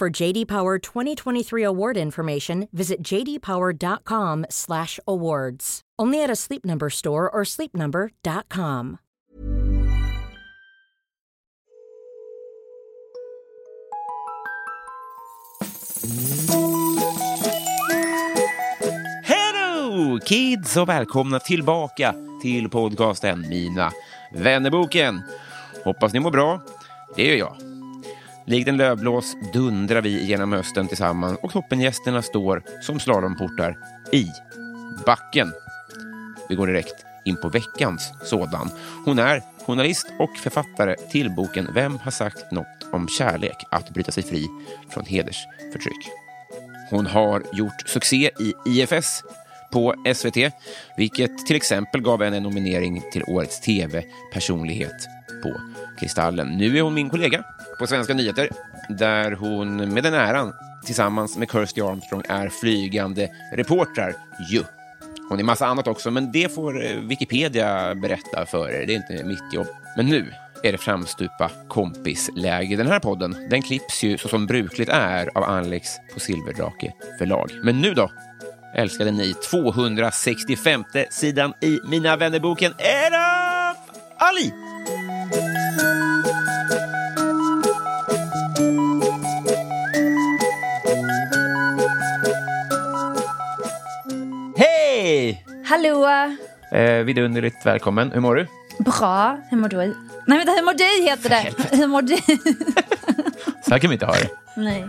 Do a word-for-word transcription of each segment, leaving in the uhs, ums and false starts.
For J D. Power twenty twenty-three award information, visit j d power dot com slash awards. Only at a Sleep Number store or sleep number dot com. Hello kids och välkomna tillbaka till podcasten Mina vänner-boken. Hoppas ni mår bra. Det gör jag. Likt en lövblås dundrar vi genom hösten tillsammans och toppengästerna står som slalomportar i backen. Vi går direkt in på veckans sådan. Hon är journalist och författare till boken Vem har sagt något om kärlek? Att bryta sig fri från hedersförtryck. Hon har gjort succé i I F S på S V T, vilket till exempel gav henne en nominering till årets tv-personlighet på Kristallen. Nu är hon min kollega på Svenska Nyheter, där hon med den äran tillsammans med Kirsty Armstrong är flygande reportrar. Jo. Hon är massa annat också, men det får Wikipedia berätta för er. Det är inte mitt jobb. Men nu är det framstupa kompisläge. Den här podden, den klipps ju så som brukligt är av Alex på Silverdrake förlag. Men nu då, älskade ni, tvåhundrasextiofemte sidan i Mina vännerboken är av Ali! Hallå! Eh, vidunderligt välkommen. Hur mår du? Bra. Hur mår du? Nej, vänta, hur mår du heter det? Hur mår du? Så här kan vi inte ha det. Nej.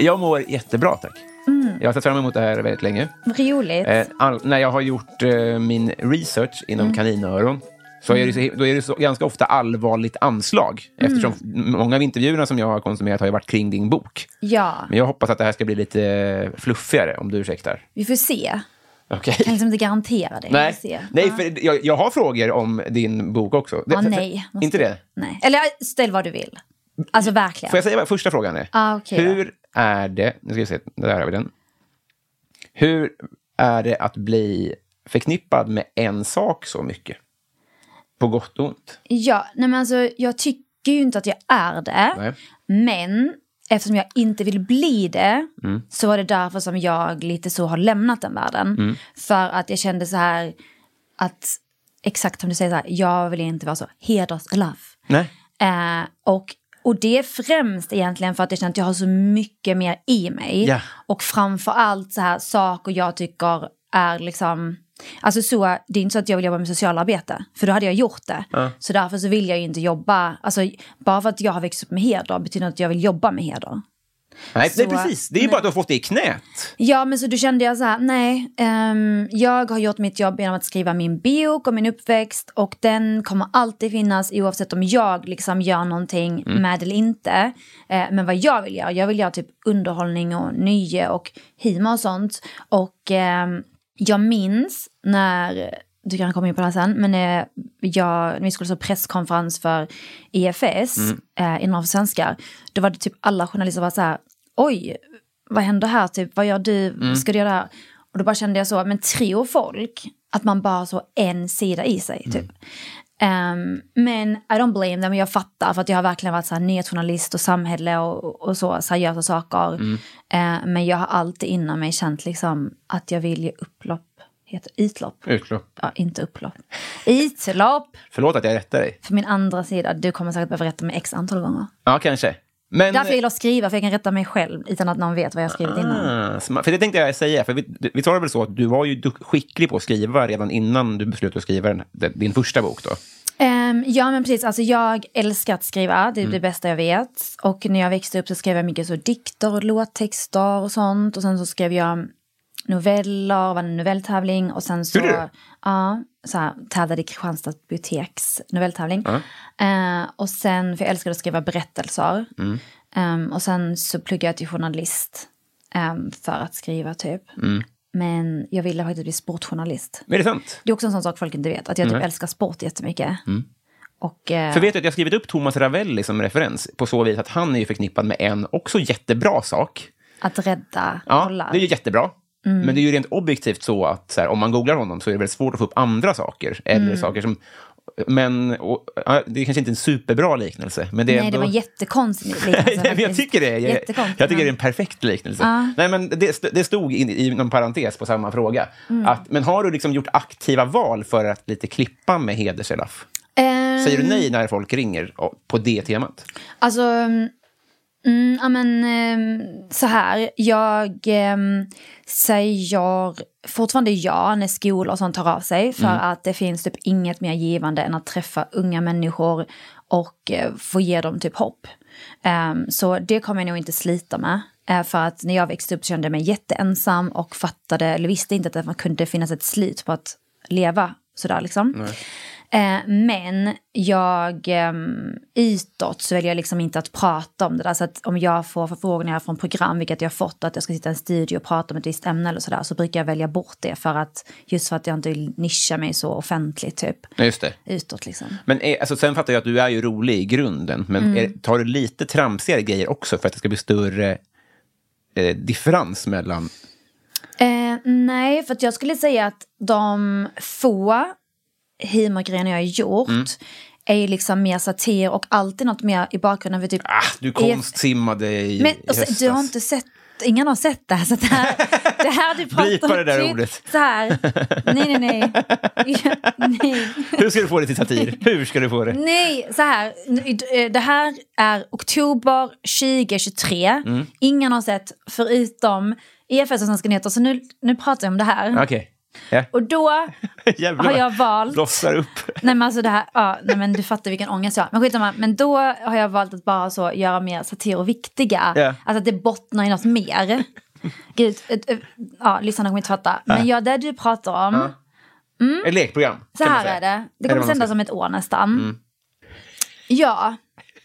Jag mår jättebra, tack. Mm. Jag har sett fram emot det här väldigt länge. Roligt. Eh, all, när jag har gjort eh, min research inom mm. kaninöron så är det, så, då är det så, ganska ofta allvarligt anslag. Mm. Eftersom många av intervjuerna som jag har konsumerat har ju varit kring din bok. Ja. Men jag hoppas att det här ska bli lite fluffigare, om du ursäktar. Vi får se. Okay. Jag kan liksom inte garantera det. Nej, nej för jag, jag har frågor om din bok också. Det, ah, för, nej. Måste, inte det? Nej. Eller ställ vad du vill. Alltså verkligen. Får jag säga vad första frågan är? Ah, okay, Hur då. är det... Nu ska vi se, där har vi den. Hur är det att bli förknippad med en sak så mycket? På gott och ont. Ja, nej men alltså jag tycker ju inte att jag är det. Nej. Men... eftersom jag inte vill bli det mm. så var det därför som jag lite så har lämnat den världen. Mm. För att jag kände så här att, exakt som du säger så här, jag vill inte vara så heders love. Nej. Eh, och, och det är främst egentligen för att jag känner att jag har så mycket mer i mig. Yeah. Och framförallt så här saker jag tycker är liksom... Alltså så, det är inte så att jag vill jobba med socialarbete, för då hade jag gjort det. Ja. Så därför så vill jag ju inte jobba, alltså bara för att jag har växt upp med heder betyder att jag vill jobba med heder. Nej, så, nej precis, det är ju bara att du har fått det i knät. Ja, men så då kände jag så här, nej, um, jag har gjort mitt jobb genom att skriva min biok och min uppväxt, och den kommer alltid finnas oavsett om jag liksom gör någonting mm. med eller inte. Uh, men vad jag vill göra, jag vill göra typ underhållning och nöje och hima och sånt. Och um, jag minns när, du kan komma in på det här sen, men eh, jag, vi skulle så presskonferens för I F S, mm. eh, innan för svenskar, då var det typ alla journalister var så här, oj, vad händer här? Typ, vad gör du? Mm. Ska du göra det här? Och då bara kände jag så, men tror folk att man bara så en sida i sig, typ. Mm. Um, men I don't blame them, jag fattar, för att jag har verkligen varit så här nyhetsjournalist och samhälle och, och så seriösa saker mm. uh, men jag har alltid inom mig känt liksom att jag vill ge upplopp, heter utlopp. Utlopp. Ja, inte upplopp. Utlopp. Förlåt att jag rättar dig. För min andra sida, du kommer säkert behöva rätta mig x antal gånger. Ja, kanske. Men, därför vill jag skriva, för jag kan rätta mig själv utan att någon vet vad jag skrivit ah, innan. För det tänkte jag säga, för vi, vi tar det väl så att du var ju skicklig på att skriva redan innan du beslutade att skriva den, din första bok då. Um, ja men precis, alltså jag älskar att skriva, det är mm. det bästa jag vet. Och när jag växte upp så skrev jag mycket så dikter och låttexter och sånt. Och sen så skrev jag noveller, var en novelltävling. Och sen så, ja, så här, tävlade i Kristianstad biblioteks novelltävling. Uh-huh. Uh, och sen, för jag älskade att skriva berättelser. Mm. Um, och sen så pluggade jag till journalist um, för att skriva typ. Mm. Men jag ville faktiskt bli sportjournalist. Men är det sant? Det är också en sån sak folk inte vet. Att jag typ mm. älskar sport jättemycket. Mm. Och, eh... För vet du att jag har skrivit upp Thomas Ravelli som referens. På så vis att han är ju förknippad med en också jättebra sak. Att rädda bollar. Ja, det är ju jättebra. Mm. Men det är ju rent objektivt så att så här, om man googlar honom så är det väldigt svårt att få upp andra saker. Eller mm. saker som... Men och, det är kanske inte en superbra liknelse. Men det är Nej, ändå... det var en jättekonstig liknelse. jag, tycker det är, jag, jag tycker det är en perfekt liknelse. Ah. Nej, men det, det stod in, i någon parentes på samma fråga. Mm. Att, men har du liksom gjort aktiva val för att lite klippa med hederselaff? Um... Säger du nej när folk ringer på det temat? Alltså, mm, ja men um, så här. Jag um, säger... fortfarande ja när skolor och sånt tar av sig för mm. att det finns typ inget mer givande än att träffa unga människor och eh, få ge dem typ hopp. Um, så det kommer jag nog inte slita med uh, för att när jag växte upp så kände jag mig jätteensam och fattade eller visste inte att man kunde finnas ett slit på att leva sådär liksom. Mm. Uh, men jag um, utåt så väljer jag liksom inte att prata om det där, så att om jag får förfrågningar från program, vilket jag har fått, att jag ska sitta i en studio och prata om ett visst ämne eller sådär, så brukar jag välja bort det för att just för att jag inte vill nischa mig så offentligt typ. Just det. Utåt liksom. Men är, alltså, sen fattar jag att du är ju rolig i grunden, men mm. är, tar du lite tramsigare grejer också för att det ska bli större eh, differens mellan? Uh, nej, för att jag skulle säga att de få humorgrejerna jag har gjort mm. är ju liksom mer satir och alltid något mer i bakgrunden för typ ah, du konstsimmade i men, och så, du har inte sett, ingen har sett det här, så det här, det här du pratar blipar det där typ, ordet så här. nej nej nej. Ja, nej hur ska du få det till satir, hur ska du få det nej så här, det här är oktober tjugo tjugotre mm. ingen har sett förutom I F S och Svenska Nyheter, så nu, nu pratar jag om det här. Okej okay. Ja. Och då har jag valt lossar upp. Nej men alltså det här ja, nej, men du fattar vilken ångest jag har. Men skit om, men då har jag valt att bara så göra mer satir och viktiga. Ja. Alltså att det bottnar i något mer. Gud, ja, lyssnarna kommer inte fatta. Men ja, jag, det du pratar om. Ja. Mm, ett lekprogram. Så här är det. Det kommer sändas om ett år nästan. Mm. Ja.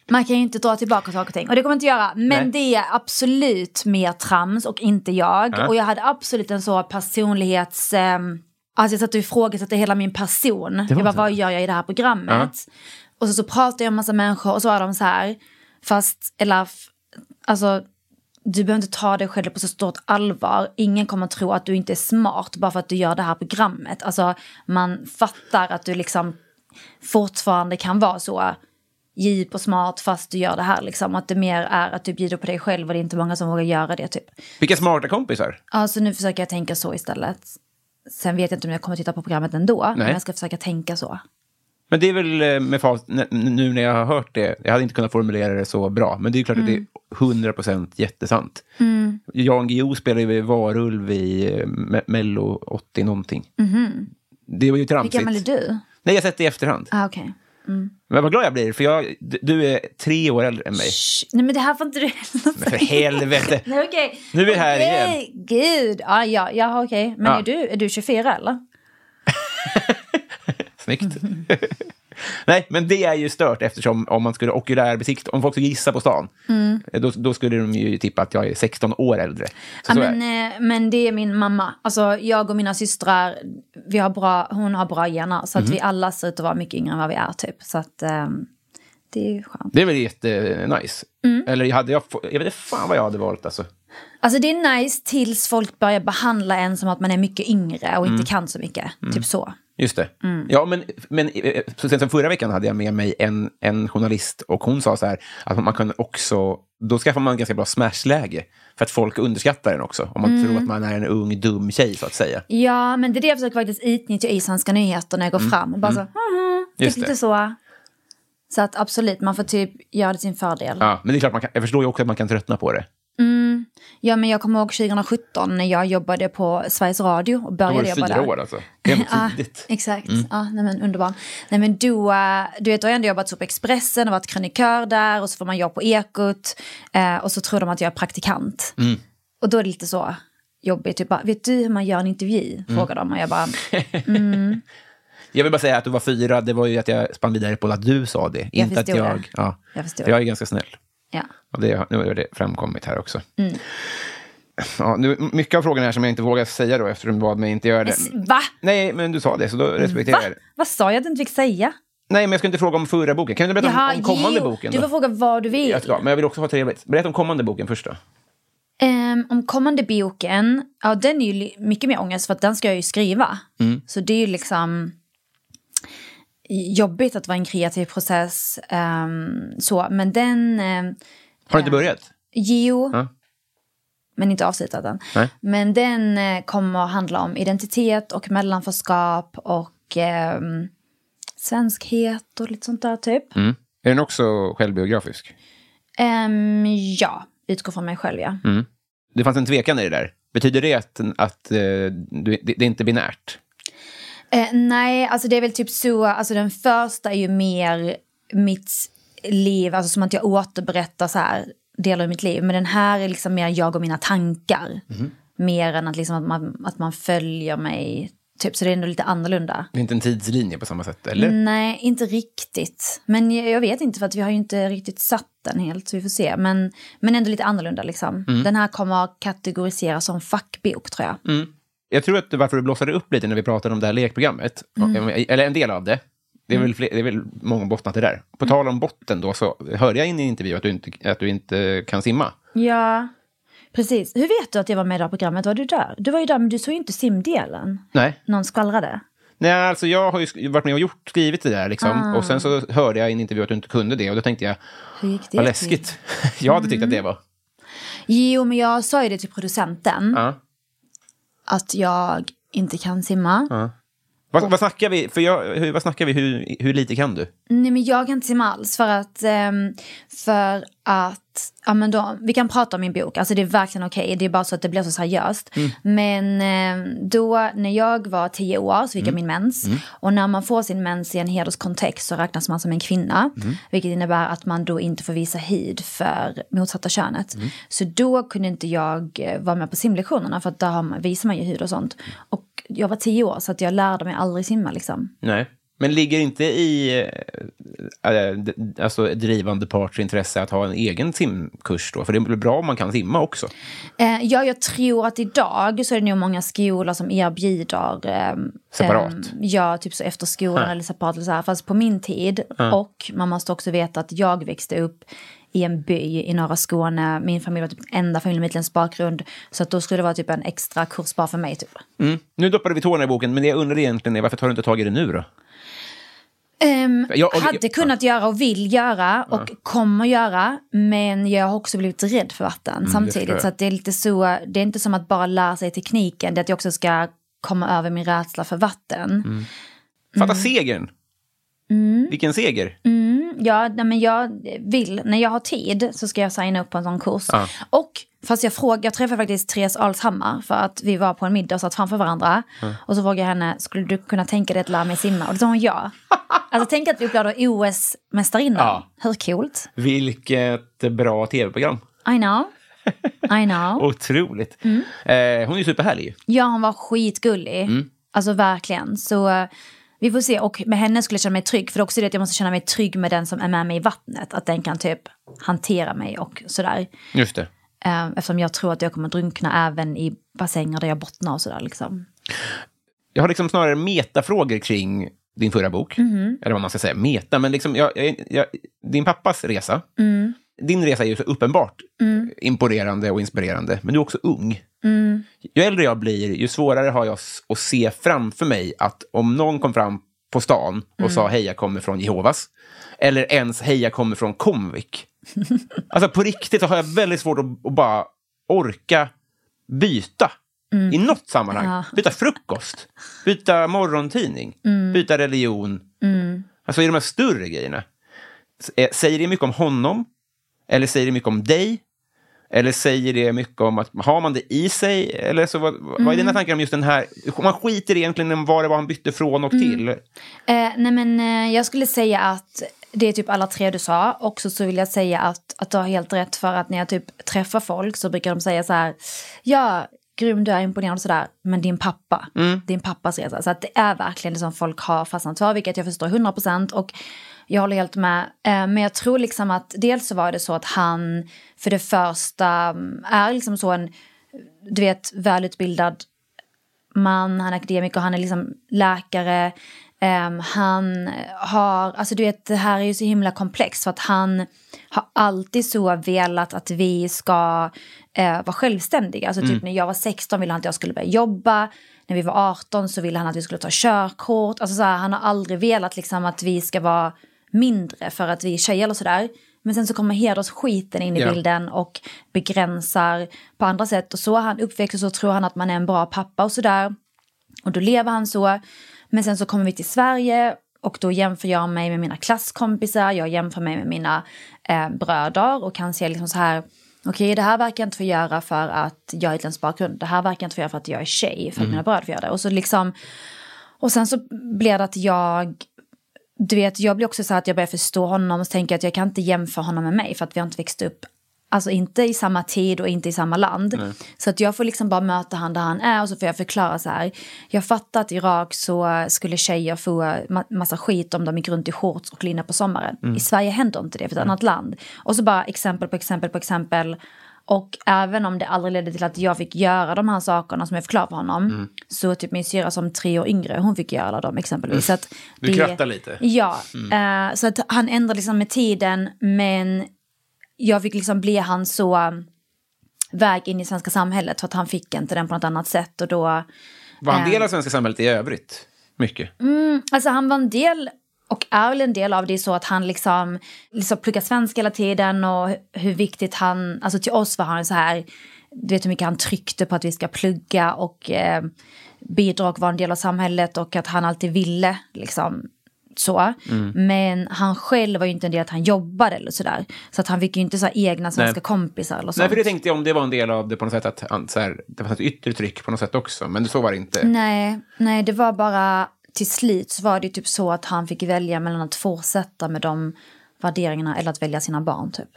Man kan ju inte dra tillbaka saker och ting. Och det kommer inte göra. Men nej, det är absolut mer trams och inte jag. Uh-huh. Och jag hade absolut en så personlighets... Eh, alltså jag satt och ifrågasatte hela min person. Jag bara, vad gör jag i det här programmet? Uh-huh. Och så, så pratade jag med massa människor. Och så var de så här. Fast, eller... Alltså... Du behöver inte ta dig själv på så stort allvar. Ingen kommer att tro att du inte är smart bara för att du gör det här programmet. Alltså, man fattar att du liksom... fortfarande kan vara så... djup och smart fast du gör det här liksom, att det mer är att du bjuder på dig själv och det är inte många som vågar göra det typ. Vilka smarta kompisar? Alltså nu försöker jag tänka så istället. Sen vet jag inte om jag kommer titta på programmet ändå. Nej. Men jag ska försöka tänka så. Men det är väl med fas, nu när jag har hört det, jag hade inte kunnat formulera det så bra, men det är ju klart mm. att det är hundra procent jättesant. Mm. Jan Guillou spelade ju varulv i Mello åttio någonting. Mm-hmm. Det var ju tramsigt. Hur gammal är du? Nej, jag sett det i efterhand. Ah, okej. Okay. Mm. Men vad glad jag blir, för jag, du är tre år äldre än mig. Shh, nej men det här får inte du heller. Men för helvete. Nej, okay. Nu är vi här okay. igen. Gud, ah, ja, ja okej okay. Men ah. är, du, är du tjugofyra eller? Snyggt. Nej, men det är ju stört, eftersom om man skulle okulär besikt, om folk skulle gissa på stan mm. då, då skulle de ju tippa att jag är sexton år äldre. Så, ja, så men, är. men det är min mamma. Alltså jag och mina systrar, vi har bra, hon har bra gener. Så mm. att vi alla ser ut att vara mycket yngre än vad vi är typ. Så att um, det är ju skönt. Det är väl jättenice mm. Eller jag hade jag, jag vet inte fan vad jag hade valt alltså. Alltså det är nice tills folk börjar behandla en som att man är mycket yngre och mm. inte kan så mycket, mm. typ så. Just det. Mm. Ja, men, men så sen förra veckan hade jag med mig en, en journalist och hon sa så här att man kan också, då skaffar man ganska bra smashläge för att folk underskattar den också. Om man mm. tror att man är en ung, dum tjej så att säga. Ja, men det är det jag försöker faktiskt utnyttja i Svenska Nyheter när jag går mm. fram. Och bara mm. så, mm, det är lite så. Så att absolut, man får typ göra det till sin fördel. Ja, men det är klart, man kan, jag förstår ju också att man kan tröttna på det. Mm. Ja, men jag kommer ihåg tjugosjutton när jag jobbade på Sveriges Radio och började jobba där. Det var fyra år alltså. Ja, exakt. Mm. Ja, nej men underbar. Nej men du, du vet, jag har ändå jobbat så på Expressen och varit krönikör där och så får man jobba på Ekot eh, och så tror de att jag är praktikant. Mm. Och då är det lite så jobbigt. Typ bara, vet du hur man gör en intervju? Frågar mm. de och jag bara... Mm. Jag vill bara säga att du var fyra, det var ju att jag spann vidare på att du sa det. Inte att jag... Det. Ja, jag förstår. För jag är ganska snäll. Ja. Och det, nu har det framkommit här också. Mm. Ja, nu, mycket av frågorna här som jag inte vågar säga då, eftersom du bad mig inte göra det. Va? Nej, men du sa det, så då respekterar Va? jag det. Vad sa jag att du inte fick säga? Nej, men jag ska inte fråga om förra boken. Kan du berätta Jaha, om, om kommande jo, boken? Du får då? Fråga vad du vill. Jag ska, men jag vill också ha trevligt. Berätta om kommande boken först då. Um, om kommande boken, ja, den är ju mycket mer ångest för att den ska jag ju skriva. Mm. Så det är ju liksom... jobbigt att vara en kreativ process um, så, men den um, har du inte börjat? Jo, mm. men inte avslutat den. Nej. Men den uh, kommer att handla om identitet och mellanförskap och um, svenskhet och lite sånt där typ. Mm. Är den också självbiografisk? Um, ja, utgår från mig själv, ja. Mm. Det fanns en tvekan i det där. Betyder det att, att uh, det, det är inte binärt? Eh, nej, alltså det är väl typ så, alltså den första är ju mer mitt liv, alltså som att jag återberättar så här delar av mitt liv, men den här är liksom mer jag och mina tankar, mm. mer än att liksom att man, att man följer mig typ, så det är ändå lite annorlunda. Det är inte en tidslinje på samma sätt, eller? Nej, inte riktigt, men jag, jag vet inte för att vi har ju inte riktigt satt den helt, så vi får se, men, men ändå lite annorlunda liksom, mm. den här kommer att kategoriseras som fackbok tror jag. Mm. Jag tror att varför du blåsade upp lite när vi pratade om det här lekprogrammet, mm. eller en del av det, det är väl, fler, det är väl många bottnat det där. På tal om botten då så hörde jag in i en intervju att du inte, att du inte kan simma. Ja, precis. Hur vet du att jag var med i det här programmet? Var du där? Du var ju där, men du såg ju inte simdelen. Nej. Någon skvallrade. Nej, alltså jag har ju varit med och gjort, skrivit det där liksom. Ah. Och sen så hörde jag in i en intervju att du inte kunde det och då tänkte jag, hur gick det? Vad läskigt. Jag hade mm. tyckt att det var. Jo, men jag sa ju det till producenten. Ja. Ah. Att jag inte kan simma. Ja. Vad, och, vad snackar vi? För jag, hur, vad snackar vi? Hur, hur lite kan du? Nej, men jag kan inte simma alls. För att... För att ja, men då, vi kan prata om min bok. Alltså det är verkligen okej. Okay. Det är bara så att det blir så seriöst. Mm. Men då, när jag var tio år så fick mm. jag min mens. Mm. Och när man får sin mens i en hederskontext så räknas man som en kvinna. Mm. Vilket innebär att man då inte får visa hud för motsatta könet. Mm. Så då kunde inte jag vara med på simlektionerna. För att där visar man ju hud och sånt. Och jag var tio år så att jag lärde mig aldrig simma liksom. Nej. Men ligger inte i äh, alltså, drivande parts intresse att ha en egen simkurs då? För det blir bra om man kan simma också. Eh, ja, jag tror att idag så är det nog många skolor som erbjuder... Eh, separat? Eh, ja, typ så efter skolan ha. eller separat. Eller så här, fast på min tid. Ha. Och man måste också veta att jag växte upp i en by i norra Skåne. Min familj var typ enda familj med utländsk bakgrund. Så att då skulle det vara typ en extra kurs bara för mig typ. Mm. Nu doppade vi tårna i boken, men det jag undrar egentligen är varför tar du inte tag i det nu då? Um, jag och, hade jag, kunnat ja. göra och vill göra och ja. kommer göra, men jag har också blivit rädd för vatten mm, samtidigt, så att det är lite så, det är inte som att bara lära sig tekniken, det är att jag också ska komma över min rädsla för vatten. Mm. Fatta mm. segern. Mm. Vilken seger. Mm. Ja, nej, men jag vill, när jag har tid så ska jag signa upp på en sån kurs. Ja. Och fast jag frågade, jag träffade faktiskt Therese Alshammar för att vi var på en middag och satt framför varandra. Mm. Och så frågade jag henne, skulle du kunna tänka dig att lära mig simma? Och då sa hon ja. Alltså tänk att vi upplevde O S-mästarinnan. Ja. Hur coolt. Vilket bra tv-program. I know. I know. Otroligt. Mm. Eh, hon är ju superhärlig. Ja, hon var skitgullig. Mm. Alltså verkligen. Så... vi får se, och med henne skulle jag känna mig trygg, för också är det att jag måste känna mig trygg med den som är med mig i vattnet, att den kan typ hantera mig och sådär. Just det. Eftersom jag tror att jag kommer drunkna även i bassänger där jag bottnar och sådär liksom. Jag har liksom snarare metafrågor kring din förra bok, mm-hmm. eller vad man ska säga, meta, men liksom jag, jag, jag, din pappas resa, mm. din resa är ju så uppenbart mm. imponerande och inspirerande, men du är också ung. Mm. Ju äldre jag blir, ju svårare har jag att se framför mig att om någon kom fram på stan och mm. sa hej jag kommer från Jehovas, eller ens hej jag kommer från Komvik. Alltså på riktigt har jag väldigt svårt att, att bara orka byta mm. i något sammanhang, ja. Byta frukost, byta morgontidning, mm. byta religion, mm. alltså i de här större grejerna. Säger det mycket om honom? Eller säger det mycket om dig? Eller säger det mycket om att har man det i sig? Eller så vad, mm. vad är dina tankar om just den här? Man skiter egentligen om vad det var han bytte från och mm. till. Eh, nej men eh, jag skulle säga att det är typ alla tre du sa. Och så vill jag säga att, att du har helt rätt, för att när jag typ träffar folk så brukar de säga så här: ja, grym, du är imponerad och sådär. Men din pappa, mm. din pappas resa. Så att det är verkligen det som folk har fastnat för, vilket jag förstår hundra procent. Och jag håller helt med. Men jag tror liksom att dels så var det så att han för det första är liksom så en, du vet, välutbildad man. Han är akademiker och han är liksom läkare. Han har, alltså du vet, det här är ju så himla komplext. För att han har alltid så velat att vi ska vara självständiga. Alltså typ mm. när jag var sexton ville han att jag skulle börja jobba. När vi var arton så ville han att vi skulle ta körkort. Alltså så här, han har aldrig velat liksom att vi ska vara mindre för att vi är tjejer och sådär. Men sen så kommer hedersskiten in i yeah. bilden och begränsar på andra sätt. Och så har han uppväxt och så tror han att man är en bra pappa och sådär. Och då lever han så. Men sen så kommer vi till Sverige och då jämför jag mig med mina klasskompisar. Jag jämför mig med mina eh, bröder och kan se liksom så här: okej, det här verkar jag inte få göra för att jag har utländsk bakgrund. Det här verkar jag inte få göra för att jag är tjej. För att mm. mina bröder får göra det. Och så liksom, och sen så blev det att jag... Du vet, jag blir också så här att jag börjar förstå honom. Och så tänker jag att jag kan inte jämföra honom med mig. För att vi har inte växt upp. Alltså inte i samma tid och inte i samma land. Nej. Så att jag får liksom bara möta han där han är. Och så får jag förklara så här: jag fattar att i Irak så skulle tjejer få ma- massa skit om de gick runt i shorts och linna på sommaren. Mm. I Sverige händer inte det för ett mm. annat land. Och så bara exempel på exempel på exempel. Och även om det aldrig ledde till att jag fick göra de här sakerna som jag förklarade för honom. Mm. Så typ min syra som tre år yngre, hon fick göra dem exempelvis. Mm. Så att det, du krattar lite. Ja, mm. eh, så att han ändrade liksom med tiden, men... Jag fick liksom bli han så väg in i svenska samhället för att han fick inte den på något annat sätt. Och då, var han eh, del av svenska samhället i övrigt? Mycket? Mm, alltså han var en del och är en del av det, så att han liksom, liksom pluggar svenska hela tiden och hur viktigt han... Alltså till oss var han så här... Du vet hur mycket han tryckte på att vi ska plugga och eh, bidra och vara en del av samhället och att han alltid ville liksom... så, mm. men han själv var ju inte en del att han jobbade eller sådär, så att han fick ju inte så egna svenska Nej. kompisar eller sånt. Nej, för det tänkte jag om det var en del av det på något sätt, att han, så här, det var ett yttre tryck på något sätt också, men så var det inte. Nej, nej, det var bara till slut så var det typ så att han fick välja mellan att fortsätta med de värderingarna eller att välja sina barn typ.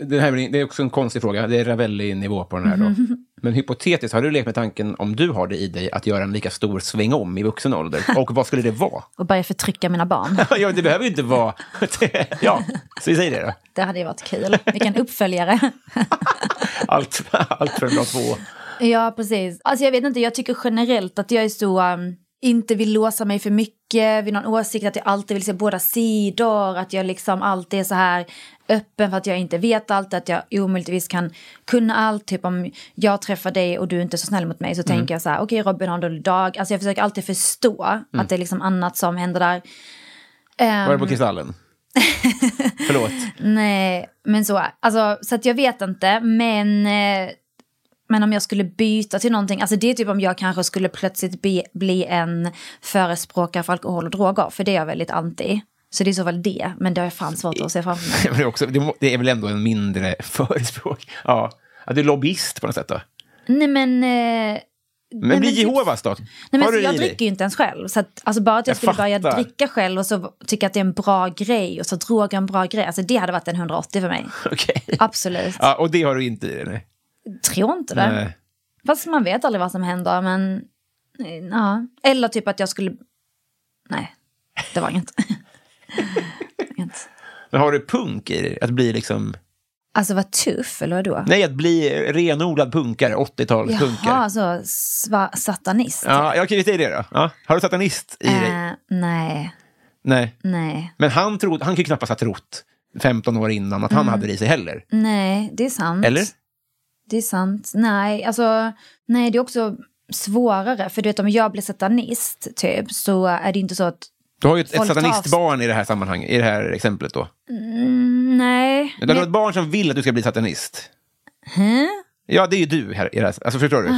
Det här det är också en konstig fråga, det är Ravelli-nivå på den här då. Men hypotetiskt, har du lekt med tanken om du har det i dig att göra en lika stor sväng om i vuxen ålder? Och vad skulle det vara? Och börja förtrycka mina barn. Ja, det behöver ju inte vara... Ja, så vi säger det då. Det hade ju varit kul. Vilken uppföljare. allt, allt för en bra två. Ja, precis. Alltså jag vet inte, jag tycker generellt att jag är så... Um, inte vill låsa mig för mycket vid någon åsikt, att jag alltid vill se båda sidor, att jag liksom alltid är så här... öppen för att jag inte vet allt, att jag omöjligtvis kan kunna allt. Typ om jag träffar dig och du är inte så snäll mot mig så mm. tänker jag så här: okej, okay, Robin har en dålig dag. Alltså jag försöker alltid förstå mm. att det är liksom annat som händer där. Um... Var det på Kristallen? Förlåt. Nej, men så. Alltså, så att jag vet inte, men... Eh... Men om jag skulle byta till någonting... Alltså det är typ om jag kanske skulle plötsligt bli, bli en förespråkare för alkohol och droger. För det är jag väldigt anti. Så det är så väl det. Men det har jag fan svårt att se framför mig. Det är, också, det, må, det är väl ändå en mindre förespråk. Ja. Att du är lobbyist på något sätt då? Nej men... Eh... Men, men blir Jehovas då? Nej, men alltså, jag dricker ju inte ens själv. Så att, alltså, bara att jag, jag skulle fattar. börja dricka själv och så tycka att det är en bra grej och så droger en bra grej. Alltså det hade varit en hundraåttio för mig. Okej. Okay. Absolut. Ja, och det har du inte i dig? Tror inte det. Nej. Fast man vet aldrig vad som händer, men ja. Eller typ att jag skulle... Nej, det var inget. inget. Men har du punk i det? Att bli liksom... Alltså vad tuff, eller vad då? Nej, att bli renodlad punkare, åttiotalspunkare. Punkare. Jaha, alltså sva- satanist. Ja, jag kan inte i det då. Ja. Har du satanist i uh, dig? Nej. Nej. Nej. Men han, trod, han kan ju knappast ha trott femton år innan att mm. han hade det i sig heller. Nej, det är sant. Eller? Det är sant. Nej, alltså, nej, det är också svårare. För du vet, om jag blir satanist, typ, så är det inte så att... Du har ju ett, ett satanistbarn i det här sammanhanget, i det här exemplet då. Mm, nej. Du har men... ett barn som vill att du ska bli satanist. Huh? Ja, det är ju du här i det här. Alltså, förstår du?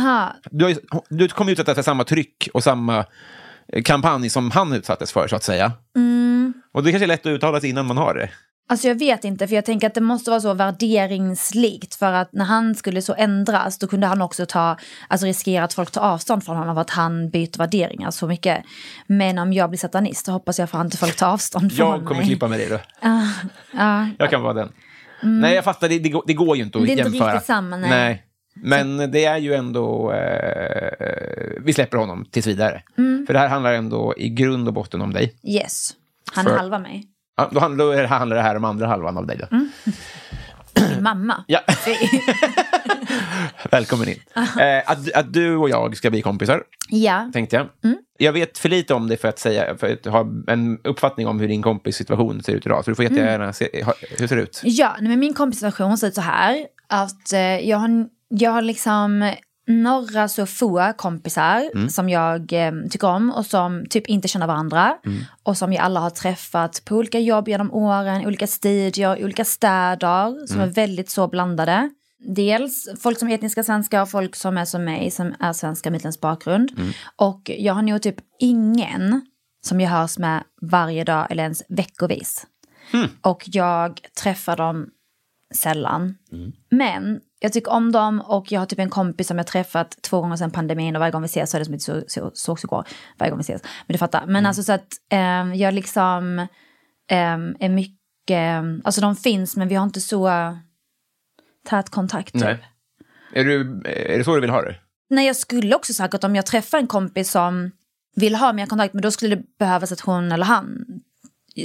Du, har ju, du kommer ju utsättas för samma tryck och samma kampanj som han utsattes för, så att säga. Mm. Och det kanske är lätt att uttala sig innan man har det. Alltså jag vet inte, för jag tänker att det måste vara så värderingslikt, för att när han skulle så ändras, då kunde han också ta, alltså riskera att folk tar avstånd från honom av att han byter värderingar så mycket. Men om jag blir satanist, då hoppas jag för att inte folk tar avstånd från honom. Jag kommer mig. klippa med dig då. Uh, uh, jag kan vara den. Mm. Nej, jag fattar, det, det, går, det går ju inte att jämföra. Det är jämföra. inte riktigt samma, nej. nej. Men det är ju ändå, eh, vi släpper honom tills vidare. Mm. För det här handlar ändå i grund och botten om dig. Yes, han för... är halva mig. Ja, då handlar, handlar det här om andra halvan av dig då. Mm. Mamma. Ja. Välkommen in. Uh-huh. Eh, att, att du och jag ska bli kompisar. Ja. Tänkte jag. Mm. Jag vet för lite om det för att säga, för att ha en uppfattning om hur din kompissituation ser ut idag. Så du får jättegärna mm. se hur ser det ut. Ja, men min kompissituation ser ut så här. Att jag har, jag har liksom... några så få kompisar mm. som jag eh, tycker om och som typ inte känner varandra mm. och som jag alla har träffat på olika jobb genom åren, olika studier, olika städer som mm. är väldigt så blandade. Dels folk som är etniska svenskar och folk som är som mig som är svenska med utländsk bakgrund mm. och jag har nog typ ingen som jag hörs med varje dag eller ens veckovis mm. och jag träffar dem sällan mm. men jag tycker om dem och jag har typ en kompis som jag träffat två gånger sedan pandemin och varje gång vi ses så är det som inte så, så, sågs igår varje gång vi ses, men du fattar, men mm. alltså så att eh, jag liksom eh, är mycket, alltså de finns men vi har inte så uh, tät kontakt typ. Nej. Är, du, är det så du vill ha det? Nej, jag skulle också säkert om jag träffar en kompis som vill ha mer kontakt, men då skulle det behövas att hon eller han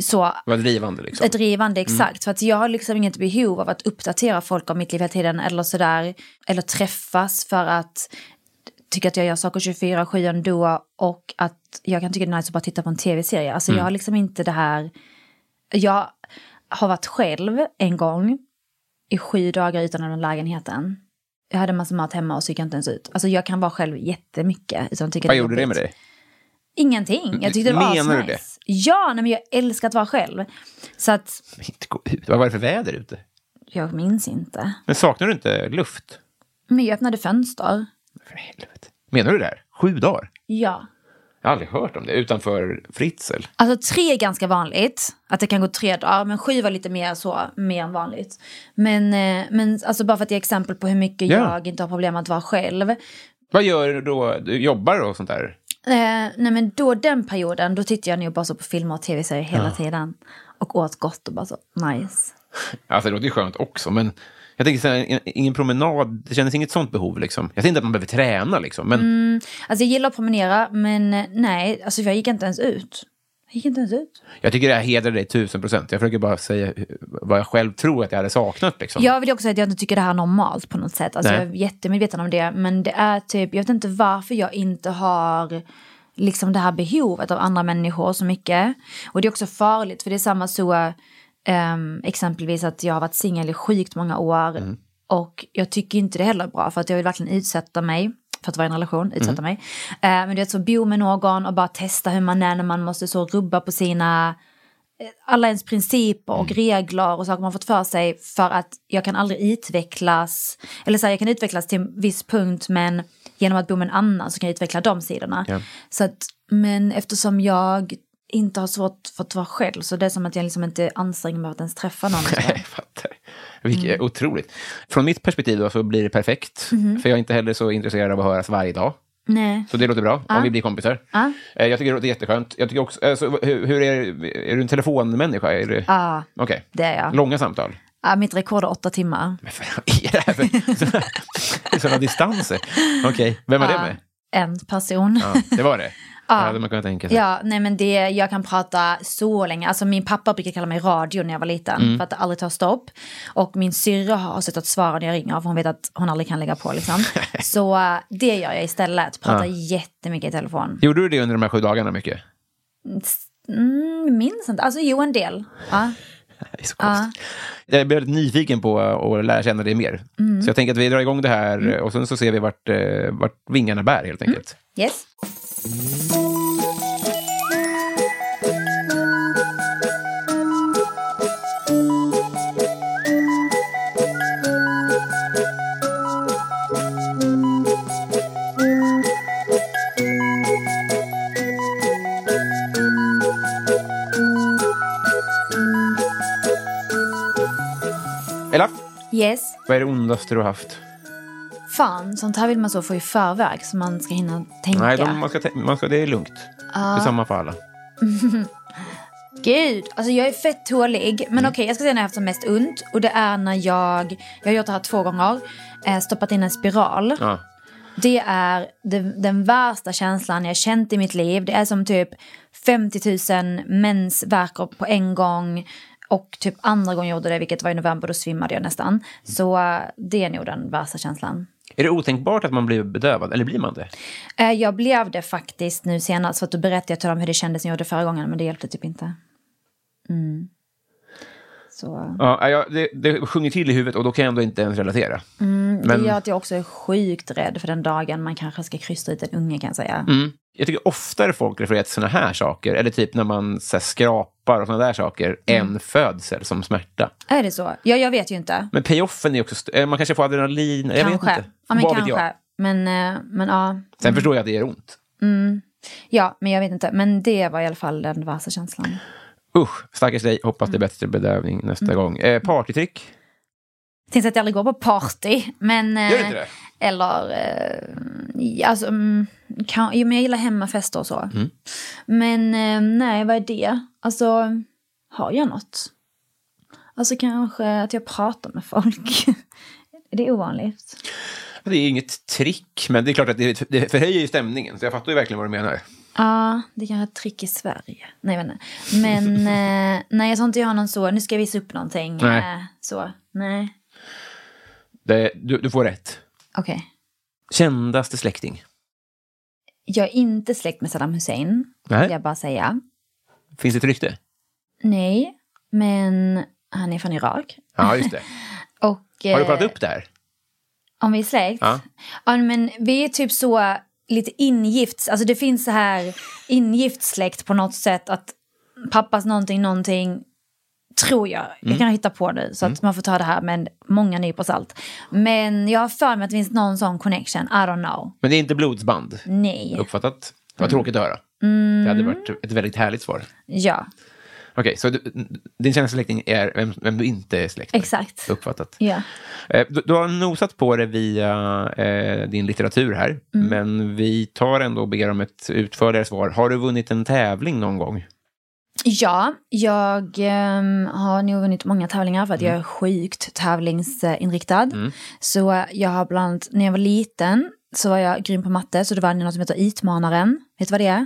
så drivande liksom. Ett drivande, exakt. Mm. För att jag har liksom inget behov av att uppdatera folk om mitt liv hela tiden eller sådär, eller träffas för att tycka att jag gör saker tjugofyra sju ändå och att jag kan tycka det är nice att bara titta på en tv-serie. Alltså mm. jag har liksom inte det här... Jag har varit själv en gång i sju dagar utan den lägenheten. Jag hade en massa mat hemma och så gick jag inte ens ut. Alltså jag kan vara själv jättemycket. Utan tycker Vad det gjorde det med dig? Ingenting. Jag tyckte det var Menar du det? Ja, nej, men jag älskar att vara själv. Så att... Inte gå ut. Vad var det för väder ute? Jag minns inte. Men saknar du inte luft? Men jag öppnade fönster. För helvete. Menar du det här? Sju dagar? Ja. Jag har aldrig hört om det utanför Fritzl. Alltså tre är ganska vanligt. Att det kan gå tre dagar. Men sju var lite mer så, mer än vanligt. Men, men alltså bara för att ge exempel på hur mycket ja. jag inte har problem att vara själv. Vad gör du då? Du jobbar då och sånt där? Eh, nej men då den perioden då tittade jag nu bara så på filmer och tv-serier hela ja. tiden och åt gott och bara så nice. Alltså det låter ju skönt också, men jag tänker såhär, ingen promenad, det känns inget sånt behov liksom. Jag tänker inte att man behöver träna liksom, men mm, alltså jag gillar att promenera, men nej, alltså jag gick inte ens ut. Jag gick inte ens ut. Jag tycker det här hedrar dig tusen procent. Jag försöker bara säga vad jag själv tror att jag hade saknat liksom. Jag vill också säga att jag inte tycker det här är normalt på något sätt. Alltså nej. Jag är jättemedveten om det. Men det är typ, jag vet inte varför jag inte har liksom det här behovet av andra människor så mycket. Och det är också farligt, för det är samma så um, exempelvis att jag har varit singel i sjukt många år. Mm. Och jag tycker inte det heller är bra, för att jag vill verkligen utsätta mig. För att vara i en relation, utsätta mm. mig. Eh, men det är att så bo med någon och bara testa hur man är när man måste så rubba på sina... Alla ens principer och mm. regler och saker man fått för sig. För att jag kan aldrig utvecklas... Eller så här, jag kan utvecklas till en viss punkt, men genom att bo med en annan så kan jag utveckla de sidorna. Yeah. Så att, men eftersom jag inte har svårt för att vara själv, så det är som att jag liksom inte anstränger mig att ens träffa någon. Jag fattar. Vilket är mm. otroligt. Från mitt perspektiv då så blir det perfekt. Mm. För jag är inte heller så intresserad av att höras varje dag. Nej. Så det låter bra, ah. om vi blir kompisar. Ah. Jag tycker det låter jätteskönt. Jag tycker också, alltså, hur, hur är, är du en telefonmänniska? Ja, du... ah, okay. Det är jag. Långa samtal? Ja, ah, mitt rekord är åtta timmar. Men vad är det här för sådana distanser? Okej, okay. Vem var ah, det med? En person. Ja, det var det. Ja, man kan tänka sig. Ja, nej men det, jag kan prata så länge. Alltså min pappa brukade kalla mig radio när jag var liten. Mm. För att det aldrig tar stopp. Och min syrra har sett att svara när jag ringer. För hon vet att hon aldrig kan lägga på liksom. Så det gör jag istället. Pratar ja. jättemycket i telefon. Gjorde du det under de här sju dagarna mycket? Mm, minns inte. Alltså jo, en del. Ja. Det är så konstigt. Ja. Jag blir nyfiken på att lära känna det mer. Mm. Så jag tänker att vi drar igång det här. Mm. Och sen så ser vi vart, vart vingarna bär helt enkelt. Mm. Yes. Yes. Vad är det ondaste du har haft? Fan, sånt här vill man så få i förväg så man ska hinna tänka. Nej, de, man ska te- man ska, det är lugnt. Uh. Det är samma för alla. Gud, alltså jag är fett tålig. Men mm. okej, jag ska säga när jag har haft som mest ont. Och det är när jag, jag har gjort det här två gånger, eh, stoppat in en spiral. Ja. Det är den, den värsta känslan jag känt i mitt liv. Det är som typ femtio tusen mensvärkar på en gång. Och typ andra gången jag gjorde det, vilket var i november, då svimmade jag nästan. Mm. Så det är nog den värsta känslan. Är det otänkbart att man blir bedövad? Eller blir man det? Eh, jag blev det faktiskt nu senast. För att då berättade jag till dem hur det kändes när jag gjorde det förra gången. Men det hjälpte typ inte. Mm. Så. Ja, ja, det, det sjunger till i huvudet och då kan jag ändå inte ens relatera. Mm, det Men... gör att jag också är sjukt rädd för den dagen man kanske ska krysta ut en unge, kan jag säga. Mm. Jag tycker oftare folk refererar till såna här saker, eller typ när man så här, skrapar och såna där saker, mm. en födsel som smärta. Är det så? Ja, jag vet ju inte. Men payoffen är också, st- man kanske får adrenalin, kanske. Jag vet inte. Ja, men Vad kanske. Vet jag? Men, men ja. Sen mm. förstår jag att det gör ont. Mm. Ja, men jag vet inte. Men det var i alla fall den värsta känslan. Usch, stackars dig. Hoppas det är bättre bedövning nästa mm. gång. Eh, partytrick? Jag tänkte att jag aldrig går på party. Men, eh, gör inte det? Eller, eh, alltså, kan, jo, men jag gillar hemmafester och så. Mm. Men eh, nej, vad är det? Alltså, har jag något? Alltså kanske att jag pratar med folk. Det är ovanligt. Det är inget trick, men det är klart att det, det förhöjer ju stämningen. Så jag fattar ju verkligen vad du menar. Ja, ah, det kan vara ett trick i Sverige. Nej, men nej. Men eh, nej, jag sa inte jag har någon så. Nu ska jag visa upp någonting. Nej. Eh, så, nej. Det, du, du får rätt. Okej. Okay. Kändaste släkting? Jag är inte släkt med Saddam Hussein. Nej. Vill jag bara säga. Finns det ett rykte? Nej, men han är från Irak. Ja, just det. Och, eh, har du pratat upp det här? Om vi är släkt? Ja. Ja, men vi är typ så... lite ingifts, alltså det finns så här ingiftsläkt på något sätt att pappas någonting, någonting tror jag, mm. jag kan hitta på nu så att mm. man får ta det här med många nypor salt, men jag har för mig att det finns någon sån connection, I don't know. Men det är inte blodsband? Nej. Uppfattat? Det var mm. tråkigt att höra. Mm. Det hade varit ett väldigt härligt svar. Ja. Okej, okay, så du, din kändaste släkting är vem, vem du inte är släkt med. Exakt. Uppfattat. Ja. Yeah. Du, du har nosat på det via eh, din litteratur här. Mm. Men vi tar ändå och ber om ett utförligare svar. Har du vunnit en tävling någon gång? Ja, jag eh, har nog vunnit många tävlingar för att mm. jag är sjukt tävlingsinriktad. Mm. Så jag har bland annat, när jag var liten så var jag grym på matte. Så det var något som heter Utmanaren. Vet du vad det är?